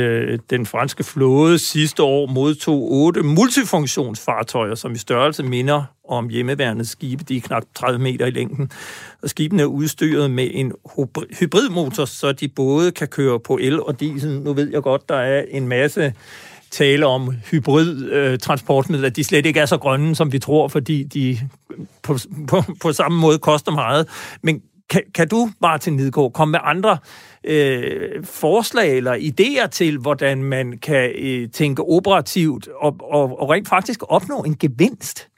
den franske flåde sidste år modtog 8 multifunktionsfartøjer, som i størrelse minder om hjemmeværende skibe. De er knap 30 meter i længden. Og skibene er udstyret med en hybridmotor, så de både kan køre på el og diesel. Nu ved jeg godt, der er en masse tale om hybridtransportmidler. De slet ikke er så grønne, som vi tror, fordi de på samme måde koster meget. Men kan du, Martin Lidegaard, komme med andre forslag eller idéer til, hvordan man kan tænke operativt og rent faktisk opnå en gevinst?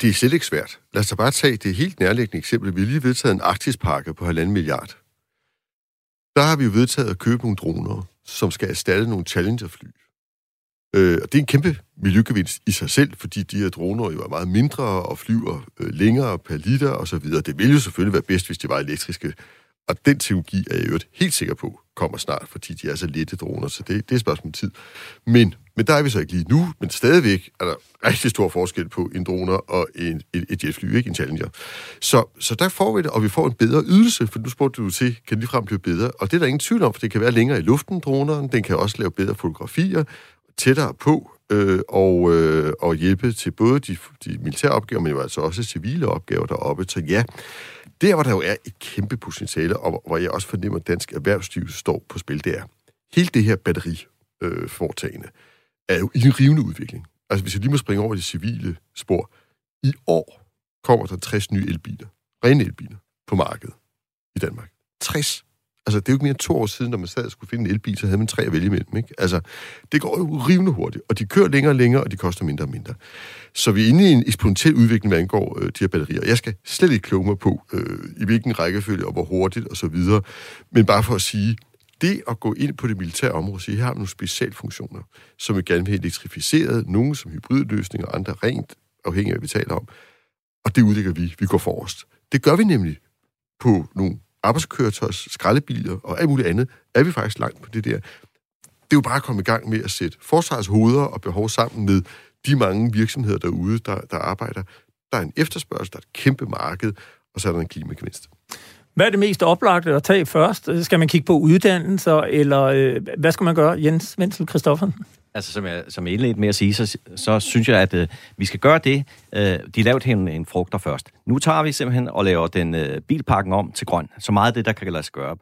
Det er slet ikke svært. Lad os bare tage det helt nærliggende eksempel. Vi har lige vedtaget en Arktispakke på 1,5 milliard. Der har vi jo vedtaget at købe nogle droner, som skal erstatte nogle Challenger-fly. Og det er en kæmpe miljøgevinst i sig selv, fordi de her droner jo er meget mindre og flyver længere per liter osv. Det ville jo selvfølgelig være bedst, hvis de var elektriske. Og den teknologi er jeg i øvrigt helt sikker på kommer snart, fordi de er så lette droner, så det er et spørgsmål om tid. Men der er vi så ikke lige nu, men stadigvæk er der rigtig stor forskel på en droner og et jetfly, ikke en Challenger. Så der får vi det, og vi får en bedre ydelse, for nu spurgte du til, kan det ligefrem blive bedre? Og det er der ingen tvivl om, for det kan være længere i luften, droneren, den kan også lave bedre fotografier, tættere på og hjælpe til både de militære opgaver, men jo altså også civile opgaver deroppe. Så ja, der hvor der jo er et kæmpe potentiale, og hvor jeg også fornemmer, at dansk erhvervsliv står på spil, det er hele det her batteriforetagende er jo i en rivende udvikling. Altså hvis jeg lige må springe over de civile spor, i år kommer der 60 nye elbiler, rene elbiler, på markedet i Danmark. 60! Altså, det er jo ikke mere end 2 år siden, når man sad og skulle finde en elbil, så havde man 3 at vælge imellem, ikke? Altså, det går jo rivende hurtigt, og de kører længere og længere, og de koster mindre og mindre. Så vi er inde i en eksponentiel udvikling, hvad angår de her batterier. Jeg skal slet ikke kloge mig på, i hvilken rækkefølge, og hvor hurtigt, og så videre. Men bare for at sige, det at gå ind på det militære område, og sige, her har vi nogle specialfunktioner, som vi gerne vil have elektrificeret, nogle som hybridløsninger, andre rent afhængig af, hvad vi taler om. Og det udvikler vi. Vi går forrest. Det gør vi nemlig på nogle arbejdskøretøjs, skraldebiler og alt muligt andet, er vi faktisk langt på det der. Det er jo bare at komme i gang med at sætte forsvarets hoveder og behov sammen med de mange virksomheder derude, der arbejder. Der er en efterspørgsel, der er et kæmpe marked, og så er der en klimagevinst. Hvad er det mest oplagte at tage først? Skal man kigge på uddannelser, eller hvad skal man gøre? Jens Wenzel Kristoffersen? Altså, som jeg indledte med at sige, så synes jeg, at vi skal gøre det. De lavede en frugter først. Nu tager vi simpelthen og laver den bilparken om til grøn. Så meget af det, der kan lade sig gøre.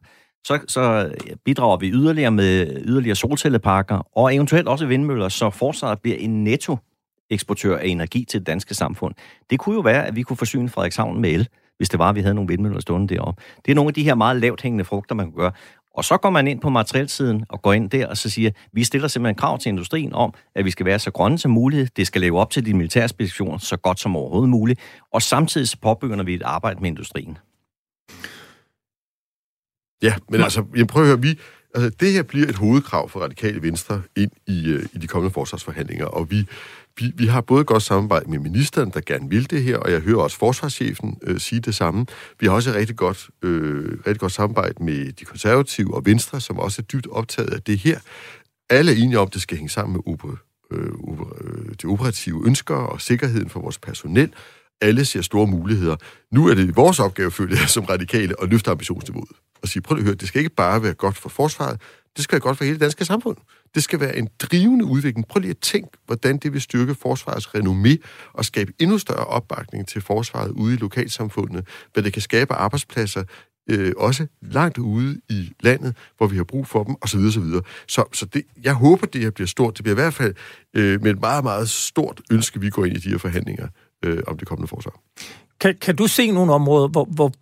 Så bidrager vi yderligere med yderligere solcelleparker, og eventuelt også vindmøller, så forsvaret bliver en nettoeksportør af energi til det danske samfund. Det kunne jo være, at vi kunne forsyne Frederikshavn med el, hvis det var, at vi havde nogle vindmøller stående deroppe. Det er nogle af de her meget lavt hængende frugter, man kan gøre. Og så går man ind på materielsiden og går ind der og så siger, vi stiller simpelthen krav til industrien om, at vi skal være så grønne som muligt. Det skal leve op til de militære specifikationer så godt som overhovedet muligt. Og samtidig så påbegynder vi et arbejde med industrien. Ja, men altså, jeg prøver at høre, altså, det her bliver et hovedkrav for Radikale Venstre ind i de kommende forsvarsforhandlinger, og vi har både godt samarbejde med ministeren, der gerne vil det her, og jeg hører også forsvarschefen sige det samme. Vi har også et rigtig godt samarbejde med de konservative og Venstre, som også er dybt optaget af det her. Alle er enige om, at det skal hænge sammen med de operative ønsker og sikkerheden for vores personel. Alle ser store muligheder. Nu er det vores opgave, føler jeg, som radikale at løfte ambitionsniveauet. Og sige, prøv at høre, det skal ikke bare være godt for forsvaret, det skal være godt for hele det danske samfund. Det skal være en drivende udvikling. Prøv lige at tænke, hvordan det vil styrke forsvarets renommé og skabe endnu større opbakning til forsvaret ude i lokalsamfundene, hvad det kan skabe arbejdspladser, også langt ude i landet, hvor vi har brug for dem, osv. Så det, jeg håber, det her bliver stort. Det bliver i hvert fald med et meget, meget stort ønske, vi går ind i de her forhandlinger om det kommende forsvar. Kan du se nogle områder,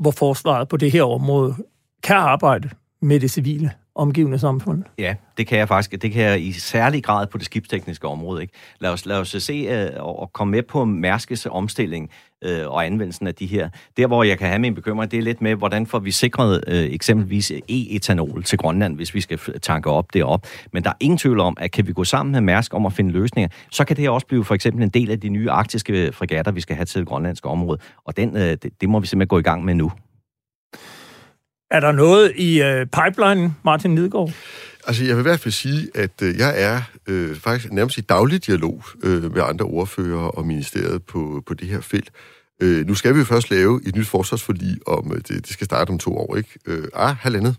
hvor forsvaret på det her område kan arbejde med det civile omgivende samfund. Ja, det kan jeg faktisk. Det kan jeg i særlig grad på det skibstekniske område. Ikke? Lad os se og komme med på Mærskes omstilling og anvendelsen af de her. Der, hvor jeg kan have min bekymring, det er lidt med, hvordan får vi sikret eksempelvis e-etanol til Grønland, hvis vi skal tanke op derop. Men der er ingen tvivl om, at kan vi gå sammen med Mærsk om at finde løsninger, så kan det her også blive for eksempel en del af de nye arktiske fregatter, vi skal have til det grønlandske område. Og det må vi simpelthen gå i gang med nu. Er der noget i pipeline, Martin Lidegaard? Altså, jeg vil i hvert fald sige, at jeg er faktisk nærmest i daglig dialog med andre ordfører og ministeriet på det her felt. Nu skal vi jo først lave et nyt forsvarsforlig om, det skal starte om 2 år, ikke? Halvandet.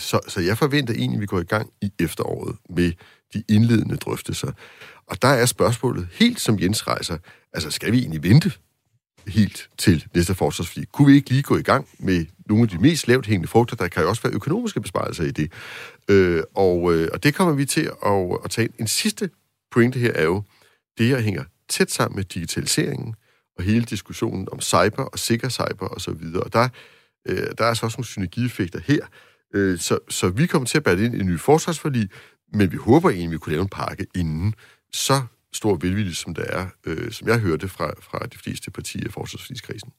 Så jeg forventer egentlig, at vi går i gang i efteråret med de indledende drøftelser. Og der er spørgsmålet, helt som Jens rejser, altså skal vi egentlig vente helt til næste forsvarsforlig? Kunne vi ikke lige gå i gang med nogle af de mest lavt hængende frugter? Der kan jo også være økonomiske besparelser i det. Og det kommer vi til at tage. En sidste pointe her er jo, det her hænger tæt sammen med digitaliseringen og hele diskussionen om cyber og sikker cyber osv. Og der er altså også nogle synergieffekter her. Så vi kommer til at bære ind i en ny forsvarsforlig, men vi håber egentlig, vi kunne lave en pakke inden. Så stor velvilje, som der er, som jeg hørte fra de fleste partier i forsvarsforligskrisen.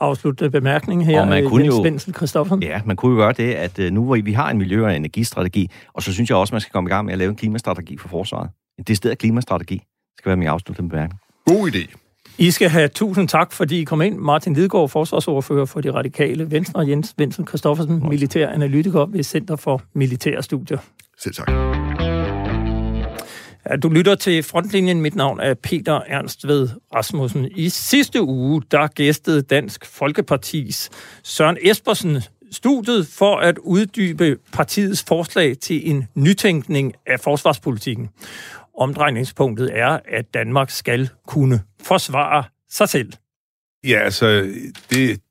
Afslutte bemærkning her, Jens Wenzel Kristoffersen. Ja, man kunne jo gøre det, at nu hvor vi har en miljø- og energistrategi, og så synes jeg også, man skal komme i gang med at lave en klimastrategi for forsvaret. Det er stedet klimastrategi. Det skal være min afsluttende bemærkning. God idé. I skal have 1000 tak, fordi I kom ind. Martin Lidegaard, forsvarsordfører for De Radikale Venstre, og Jens Wenzel Kristoffersen, militær analytiker ved Center for Militære Studier. Selv tak. Du lytter til Frontlinjen. Mit navn er Peter Ernst Ved Rasmussen. I sidste uge, der gæstede Dansk Folkepartis Søren Espersen studiet for at uddybe partiets forslag til en nytænkning af forsvarspolitikken. Omdrejningspunktet er, at Danmark skal kunne forsvare sig selv. Ja, altså,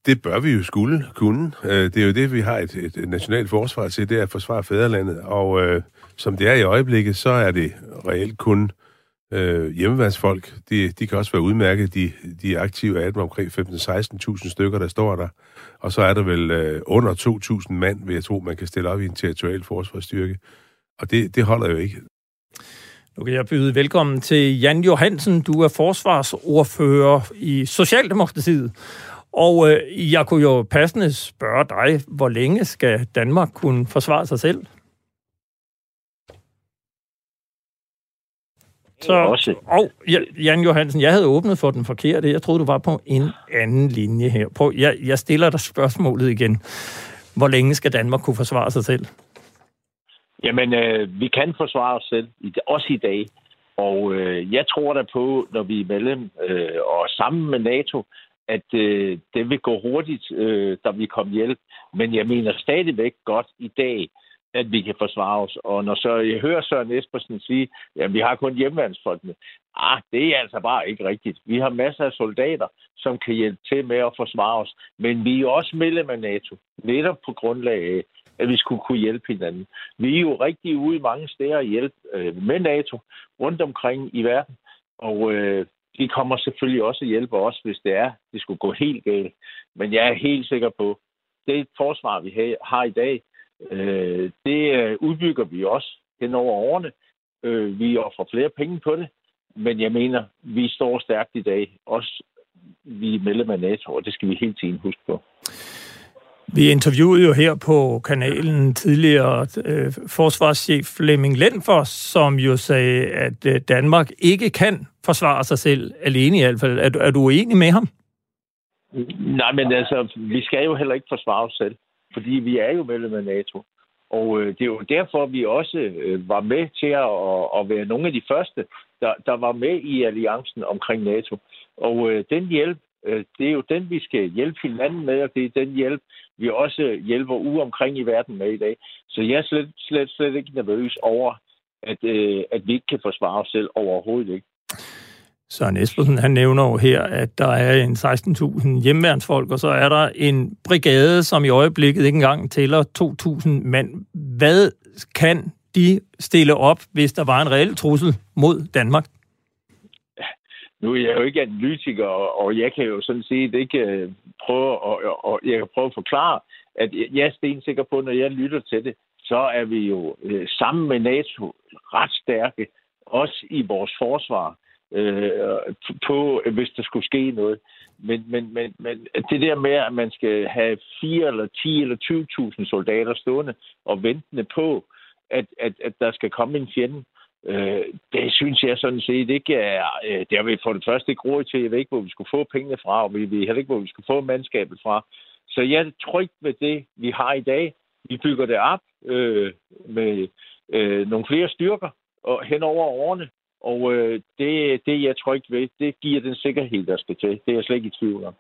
det bør vi jo skulle kunne. Det er jo det, vi har et nationalt forsvar til, det er at forsvare fædrelandet, og som det er i øjeblikket, så er det reelt kun hjemmeværnsfolk. De kan også være udmærket, de aktive af dem, omkring 15-16.000 stykker, der står der. Og så er der vel under 2.000 mand, vil jeg tro, man kan stille op i en territorial forsvarsstyrke. Og det holder jo ikke. Nu kan jeg byde velkommen til Jan Johansen. Du er forsvarsordfører i Socialdemokratiet. Og jeg kunne jo passende spørge dig, hvor længe skal Danmark kunne forsvare sig selv? Så, Jan Johansen, jeg havde åbnet for den forkerte. Jeg troede, du var på en anden linje her. Jeg stiller dig spørgsmålet igen. Hvor længe skal Danmark kunne forsvare sig selv? Jamen, vi kan forsvare os selv, også i dag. Og jeg tror da på, når vi er medlem og sammen med NATO, at det vil gå hurtigt, der vil komme hjælp. Men jeg mener stadigvæk godt i dag, at vi kan forsvare os. Og når så jeg hører Søren Espersen sige, at vi har kun hjemmeværnsfolkene. Det er altså bare ikke rigtigt. Vi har masser af soldater, som kan hjælpe til med at forsvare os. Men vi er også medlem af NATO, netop på grundlag af, at vi skulle kunne hjælpe hinanden. Vi er jo rigtig ude mange steder at hjælpe med NATO rundt omkring i verden. Og de kommer selvfølgelig også at hjælpe os, hvis det skulle gå helt galt. Men jeg er helt sikker på, det forsvar, vi har i dag, det udbygger vi også hen over årene. Vi offrer flere penge på det, men jeg mener, vi står stærkt i dag. Også vi er medlem af NATO, og det skal vi hele tiden huske på. Vi interviewede jo her på kanalen tidligere forsvarschef Flemming Lendfors, som jo sagde, at Danmark ikke kan forsvare sig selv alene i hvert fald. Er du uenig med ham? Nej, men altså, vi skal jo heller ikke forsvare os selv, fordi vi er jo medlem af NATO. Og det er jo derfor, vi også var med til at være nogle af de første, der var med i alliancen omkring NATO. Og den hjælp, det er jo den, vi skal hjælpe hinanden med, og det er den hjælp, vi også hjælper ude omkring i verden med i dag. Så jeg er slet ikke nervøs over, at vi ikke kan forsvare os selv overhovedet ikke. Søren Espersen, han nævner jo her, at der er en 16.000 hjemmeværnsfolk, og så er der en brigade, som i øjeblikket ikke engang tæller 2.000 mand. Hvad kan de stille op, hvis der var en reel trussel mod Danmark? Nu er jeg jo ikke analytiker, og jeg kan jo sådan set ikke prøver, og jeg kan prøve at forklare, at jeg er stensikker på, når jeg lytter til det, så er vi jo sammen med NATO ret stærke, også i vores forsvar, på, hvis der skulle ske noget. Men det der med, at man skal have 4 eller 10 eller 20.000 soldater stående og ventende på, at der skal komme en fjende, det synes jeg sådan set ikke er... Det har vi for det første ikke råd til. Jeg ved ikke, hvor vi skulle få pengene fra, og vi ved heller ikke, hvor vi skulle få mandskabet fra. Så jeg er tryg ved det, vi har i dag. Vi bygger det op med nogle flere styrker og hen over årene, og det jeg er tryg ved, det giver den sikkerhed, der skal til. Det er jeg slet ikke i tvivl om.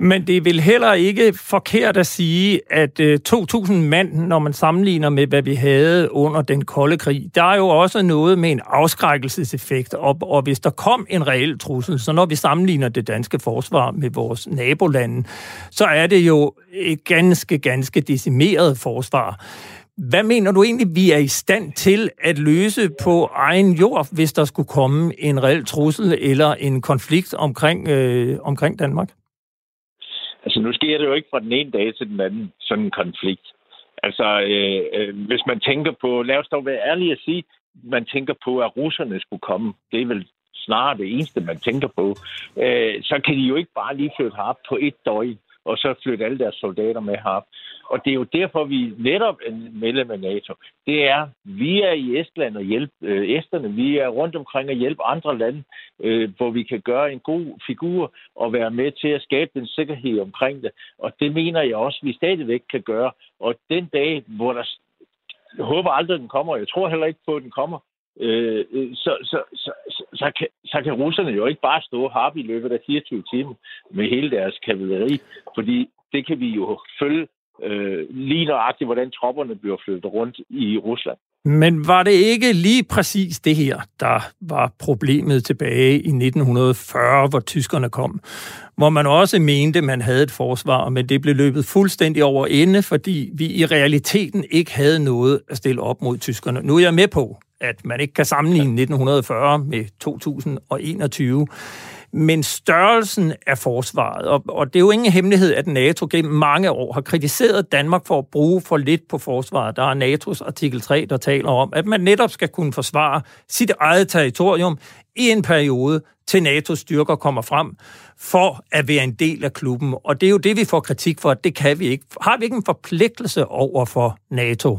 Men det er vel heller ikke forkert at sige, at 2.000 mand, når man sammenligner med, hvad vi havde under den kolde krig, der er jo også noget med en afskrækkelseseffekt, og hvis der kom en reel trussel, så når vi sammenligner det danske forsvar med vores nabolande, så er det jo et ganske, ganske decimeret forsvar. Hvad mener du egentlig, vi er i stand til at løse på egen jord, hvis der skulle komme en reel trussel eller en konflikt omkring Danmark? Altså, nu sker det jo ikke fra den ene dag til den anden, sådan en konflikt. Altså, hvis man tænker på, lad os dog være ærlig at sige, man tænker på, at russerne skulle komme. Det er vel snarere det eneste, man tænker på. Så kan de jo ikke bare lige flytte herop på et døgn, og så flytte alle deres soldater med herop. Og det er jo derfor, vi netop er medlem af NATO. Det er, vi er i Estland og hjælpe esterne. Vi er rundt omkring og hjælpe andre lande, hvor vi kan gøre en god figur og være med til at skabe den sikkerhed omkring det. Og det mener jeg også, vi stadigvæk kan gøre. Og den dag, hvor der... Jeg håber aldrig, den kommer. Jeg tror heller ikke på, at den kommer. Så kan russerne jo ikke bare stå harp i løbet af 24 timer med hele deres kavaleri, fordi det kan vi jo følge lige nøjagtigt, hvordan tropperne bliver flyttet rundt i Rusland. Men var det ikke lige præcis det her, der var problemet tilbage i 1940, hvor tyskerne kom? Hvor man også mente, man havde et forsvar, men det blev løbet fuldstændig over ende, fordi vi i realiteten ikke havde noget at stille op mod tyskerne. Nu er jeg med på, at man ikke kan sammenligne 1940 med 2021. Men størrelsen af forsvaret, og det er jo ingen hemmelighed, at NATO gennem mange år har kritiseret Danmark for at bruge for lidt på forsvaret. Der er NATO's artikel 3, der taler om, at man netop skal kunne forsvare sit eget territorium i en periode, til NATO's styrker kommer frem, for at være en del af klubben. Og det er jo det, vi får kritik for, at det kan vi ikke. Har vi ikke en forpligtelse over for NATO?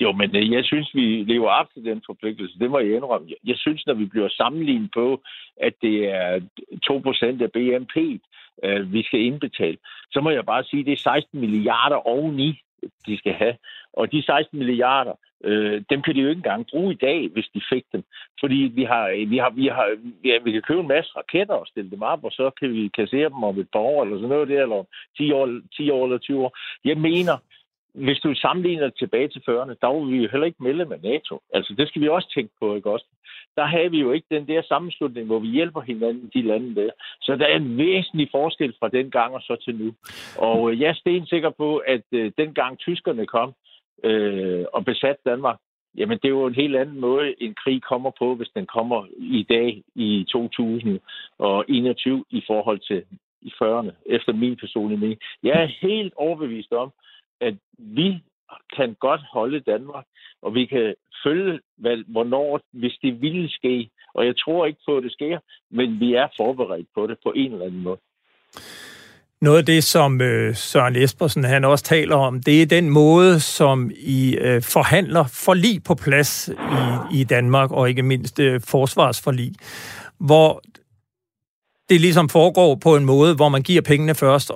Jo, men jeg synes, vi lever op til den forpligtelse. Det må jeg indrømme. Jeg synes, når vi bliver sammenlignet på, at det er 2% af BNP, vi skal indbetale, så må jeg bare sige, at det er 16 milliarder oveni, de skal have. Og de 16 milliarder, dem kan de jo ikke engang bruge i dag, hvis de fik dem. Fordi vi kan købe en masse raketter og stille dem op, og så kan vi kassere dem om et par år, eller sådan noget der, eller 10 år eller 20 år. Jeg mener... Hvis du sammenligner tilbage til 40'erne, der var vi jo heller ikke medlem af NATO. Altså, det skal vi også tænke på, ikke også? Der havde vi jo ikke den der sammenslutning, hvor vi hjælper hinanden, de lande der. Så der er en væsentlig forskel fra dengang og så til nu. Og jeg er stensikker på, at dengang tyskerne kom og besatte Danmark, jamen, det er jo en helt anden måde, en krig kommer på, hvis den kommer i dag i 2021 i forhold til i 40'erne, efter min personlige mening. Jeg er helt overbevist om, at vi kan godt holde Danmark, og vi kan følge, hvornår, hvis det ville ske. Og jeg tror ikke på, at det sker, men vi er forberedt på det på en eller anden måde. Noget af det, som Søren Espersen han også taler om, det er den måde, som I forhandler forlig på plads i Danmark, og ikke mindst forsvarsforlig, hvor... Det ligesom foregår på en måde, hvor man giver pengene først,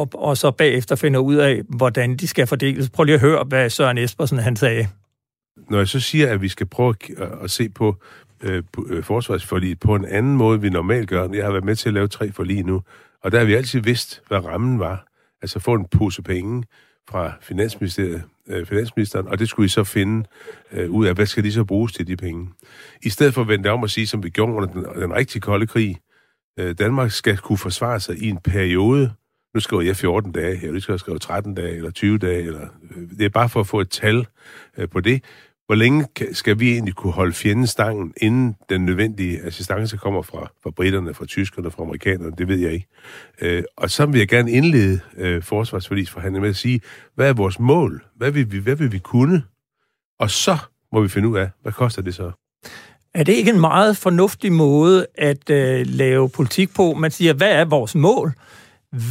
og så bagefter finder ud af, hvordan de skal fordeles. Prøv lige at høre, hvad Søren Espersen han sagde. Når jeg så siger, at vi skal prøve at se på forsvarsforliget på en anden måde, vi normalt gør. Jeg har været med til at lave 3 forlig nu, og der har vi altid vidst, hvad rammen var. Altså få en pose penge fra finansministeren, og det skulle I så finde ud af, hvad skal de så bruges til de penge. I stedet for at vende om og sige, som vi gjorde under den rigtig kolde krig, Danmark skal kunne forsvare sig i en periode. Nu skriver jeg 14 dage, jeg skal skrive 13 dage eller 20 dage. Eller, det er bare for at få et tal på det. Hvor længe skal vi egentlig kunne holde fjendestangen, inden den nødvendige assistance kommer fra briterne, fra tyskerne, fra amerikanerne? Det ved jeg ikke. Og så vil jeg gerne indlede forsvarsforligsforhandlingen med at sige, hvad er vores mål? Hvad vil vi kunne? Og så må vi finde ud af, hvad koster det så? Er det ikke en meget fornuftig måde at lave politik på? Man siger, hvad er vores mål?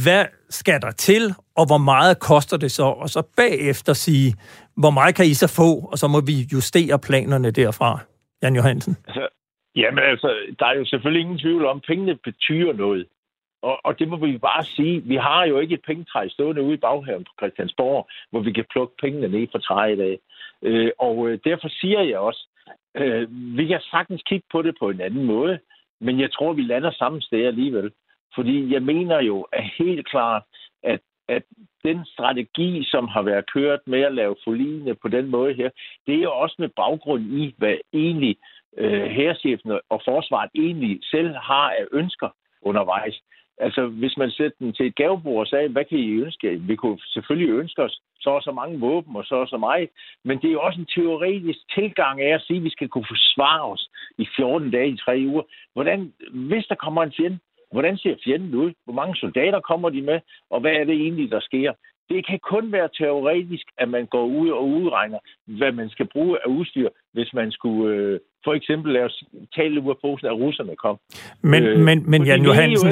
Hvad skal der til, og hvor meget koster det så? Og så bagefter sige, hvor meget kan I så få? Og så må vi justere planerne derfra. Jan Johansen? Der er jo selvfølgelig ingen tvivl om, at pengene betyder noget. Og det må vi bare sige. Vi har jo ikke et pengetræ stående ude i baghaven på Christiansborg, hvor vi kan plukke pengene ned fra træet af. Og derfor siger jeg også, vi kan sagtens kigge på det på en anden måde, men jeg tror, vi lander samme sted alligevel. Fordi jeg mener jo at helt klart, at den strategi, som har været kørt med at lave forligene på den måde her, det er jo også med baggrund i, hvad egentlig hærchefen og forsvaret egentlig selv har af ønsker undervejs. Altså, hvis man sætter den til et gavebord og sagde, hvad kan I ønske? Vi kunne selvfølgelig ønske os så og så mange våben og så og så meget, men det er jo også en teoretisk tilgang af at sige, at vi skal kunne forsvare os i 14 dage, i 3 uger. Hvordan, hvis der kommer en fjende, hvordan ser fjenden ud? Hvor mange soldater kommer de med? Og hvad er det egentlig, der sker? Det kan kun være teoretisk, at man går ud og udregner, hvad man skal bruge af udstyr, hvis man skulle for eksempel lave tale ud af posen, at russerne kom. Men Jan Johansen,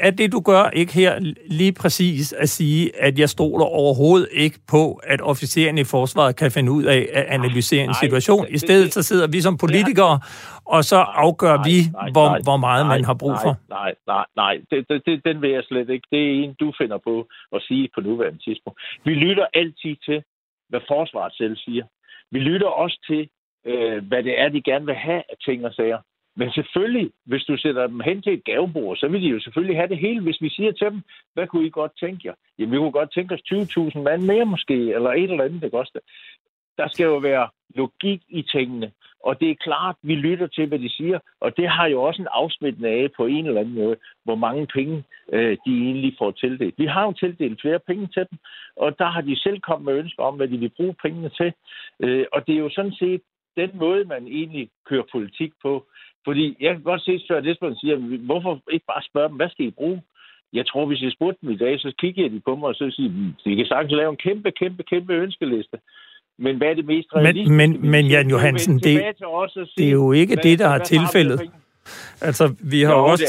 er det, du gør, ikke her lige præcis at sige, at jeg stoler overhovedet ikke på, at officererne i forsvaret kan finde ud af at analysere en situation. I stedet så sidder vi som politikere, og så afgør hvor meget man har brug for. Den vil jeg slet ikke. Det er en, du finder på at sige på nuværende tidspunkt. Vi lytter altid til, hvad forsvaret selv siger. Vi lytter også til, hvad det er, de gerne vil have af ting og sager. Men selvfølgelig, hvis du sætter dem hen til et gavebord, så vil de jo selvfølgelig have det hele. Hvis vi siger til dem, hvad kunne I godt tænke jer? Jamen, vi kunne godt tænke os 20.000 mand mere måske, eller et eller andet, det koster. Der skal jo være logik i tingene, og det er klart, vi lytter til, hvad de siger, og det har jo også en afsmittende af på en eller anden måde, hvor mange penge de egentlig får tildelt. Vi har jo tildelt flere penge til dem, og der har de selv kommet med ønsker om, hvad de vil bruge pengene til, og det er jo sådan set den måde, man egentlig kører politik på. Fordi jeg kan godt se, Søren Espersen siger, hvorfor ikke bare spørge dem, hvad skal I bruge? Jeg tror, hvis jeg spurgte dem i dag, så kigger de på mig og så siger, de kan sagtens lave en kæmpe ønskeliste. Men hvad er det mest realistiske? Men Jan Johansen, det er jo ikke det, der er tilfældet. Altså, vi har jo også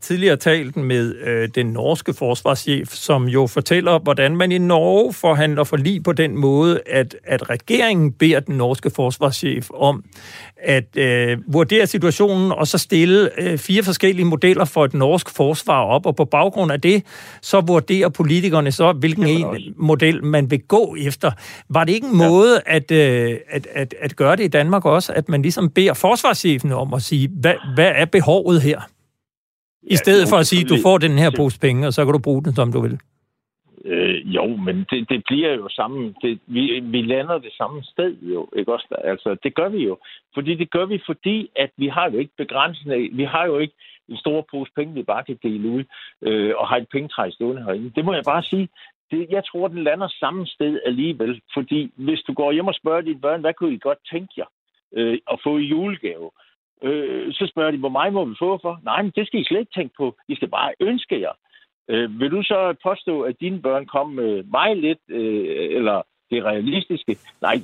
tidligere talt med den norske forsvarschef, som jo fortæller, hvordan man i Norge forhandler forlig på den måde, at regeringen beder den norske forsvarschef om at vurdere situationen og så stille 4 forskellige modeller for et norsk forsvar op, og på baggrund af det, så vurderer politikerne så, hvilken model man vil gå efter. Var det ikke en måde at gøre det i Danmark også, at man ligesom beder forsvarschefen om at sige, hvad er behovet her? I stedet for at sige, at du får den her pose penge, og så kan du bruge den, som du vil. Men det bliver jo sammen. Vi lander det samme sted jo, ikke også? Altså, det gør vi jo. Fordi at vi har jo ikke begrænsende. Vi har jo ikke en stor pose penge, vi bare kan dele ud, og har et pengetræ stående herinde. Det må jeg bare sige. Jeg tror, den lander samme sted alligevel. Fordi hvis du går hjem og spørger dine børn, hvad kunne I godt tænke jer at få i julegave? Så spørger de, hvor meget må vi få for? Nej, men det skal I slet ikke tænke på. I skal bare ønske jer. Vil du så påstå, at dine børn kom meget lidt, eller det realistiske? Nej,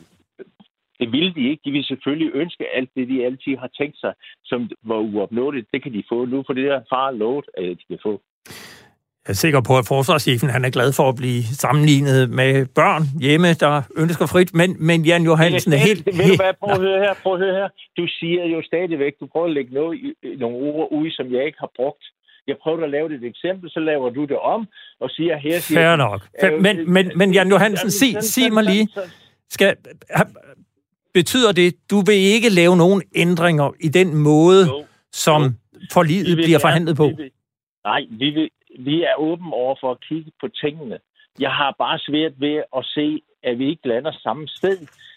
det ville de ikke. De vil selvfølgelig ønske alt det, de altid har tænkt sig, som var uopnåeligt. Det kan de få nu, for det der far lovet, at de kan få. Jeg er sikker på, at forsvarschefen han er glad for at blive sammenlignet med børn hjemme, der ønsker frit, men Jan Johansen er helt... Prøv at høre her. Du siger jo stadigvæk, du prøver at lægge nogle ord ud, som jeg ikke har brugt. Jeg prøver at lave det et eksempel, så laver du det om, og siger her... Fair nok. Men Jan Johansen, sig mig lige... Betyder det, du vil ikke lave nogen ændringer i den måde, som forliget bliver forhandlet på? Nej, vi vil... Vi er åben over for at kigge på tingene. Jeg har bare svært ved at se, at vi ikke lander samme sted.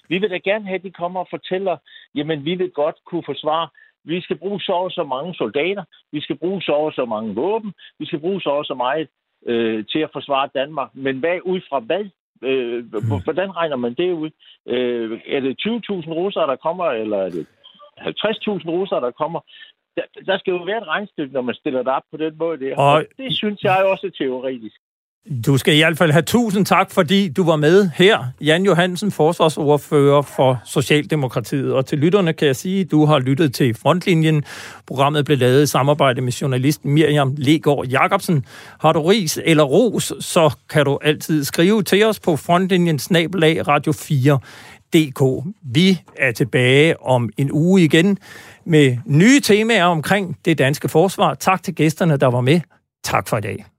Vi vil da gerne have, at de kommer og fortæller, jamen vi vil godt kunne forsvare, vi skal bruge så mange soldater, vi skal bruge så mange våben, vi skal bruge så meget til at forsvare Danmark. Men hvad ud fra hvad? Hvordan regner man det ud? Er det 20.000 russere, der kommer, eller er det 50.000 russere, der kommer? Der skal jo være et regnestykke, når man stiller det op på den måde. Og det synes jeg også er teoretisk. Du skal i hvert fald have 1000 tak, fordi du var med her. Jan Johansen, forsvarsordfører for Socialdemokratiet. Og til lytterne kan jeg sige, at du har lyttet til Frontlinjen. Programmet blev lavet i samarbejde med journalisten Miriam Legaard Jacobsen. Har du ris eller ros, så kan du altid skrive til os på frontlinjen@radio4.dk. Vi er tilbage om en uge igen med nye temaer omkring det danske forsvar. Tak til gæsterne, der var med. Tak for i dag.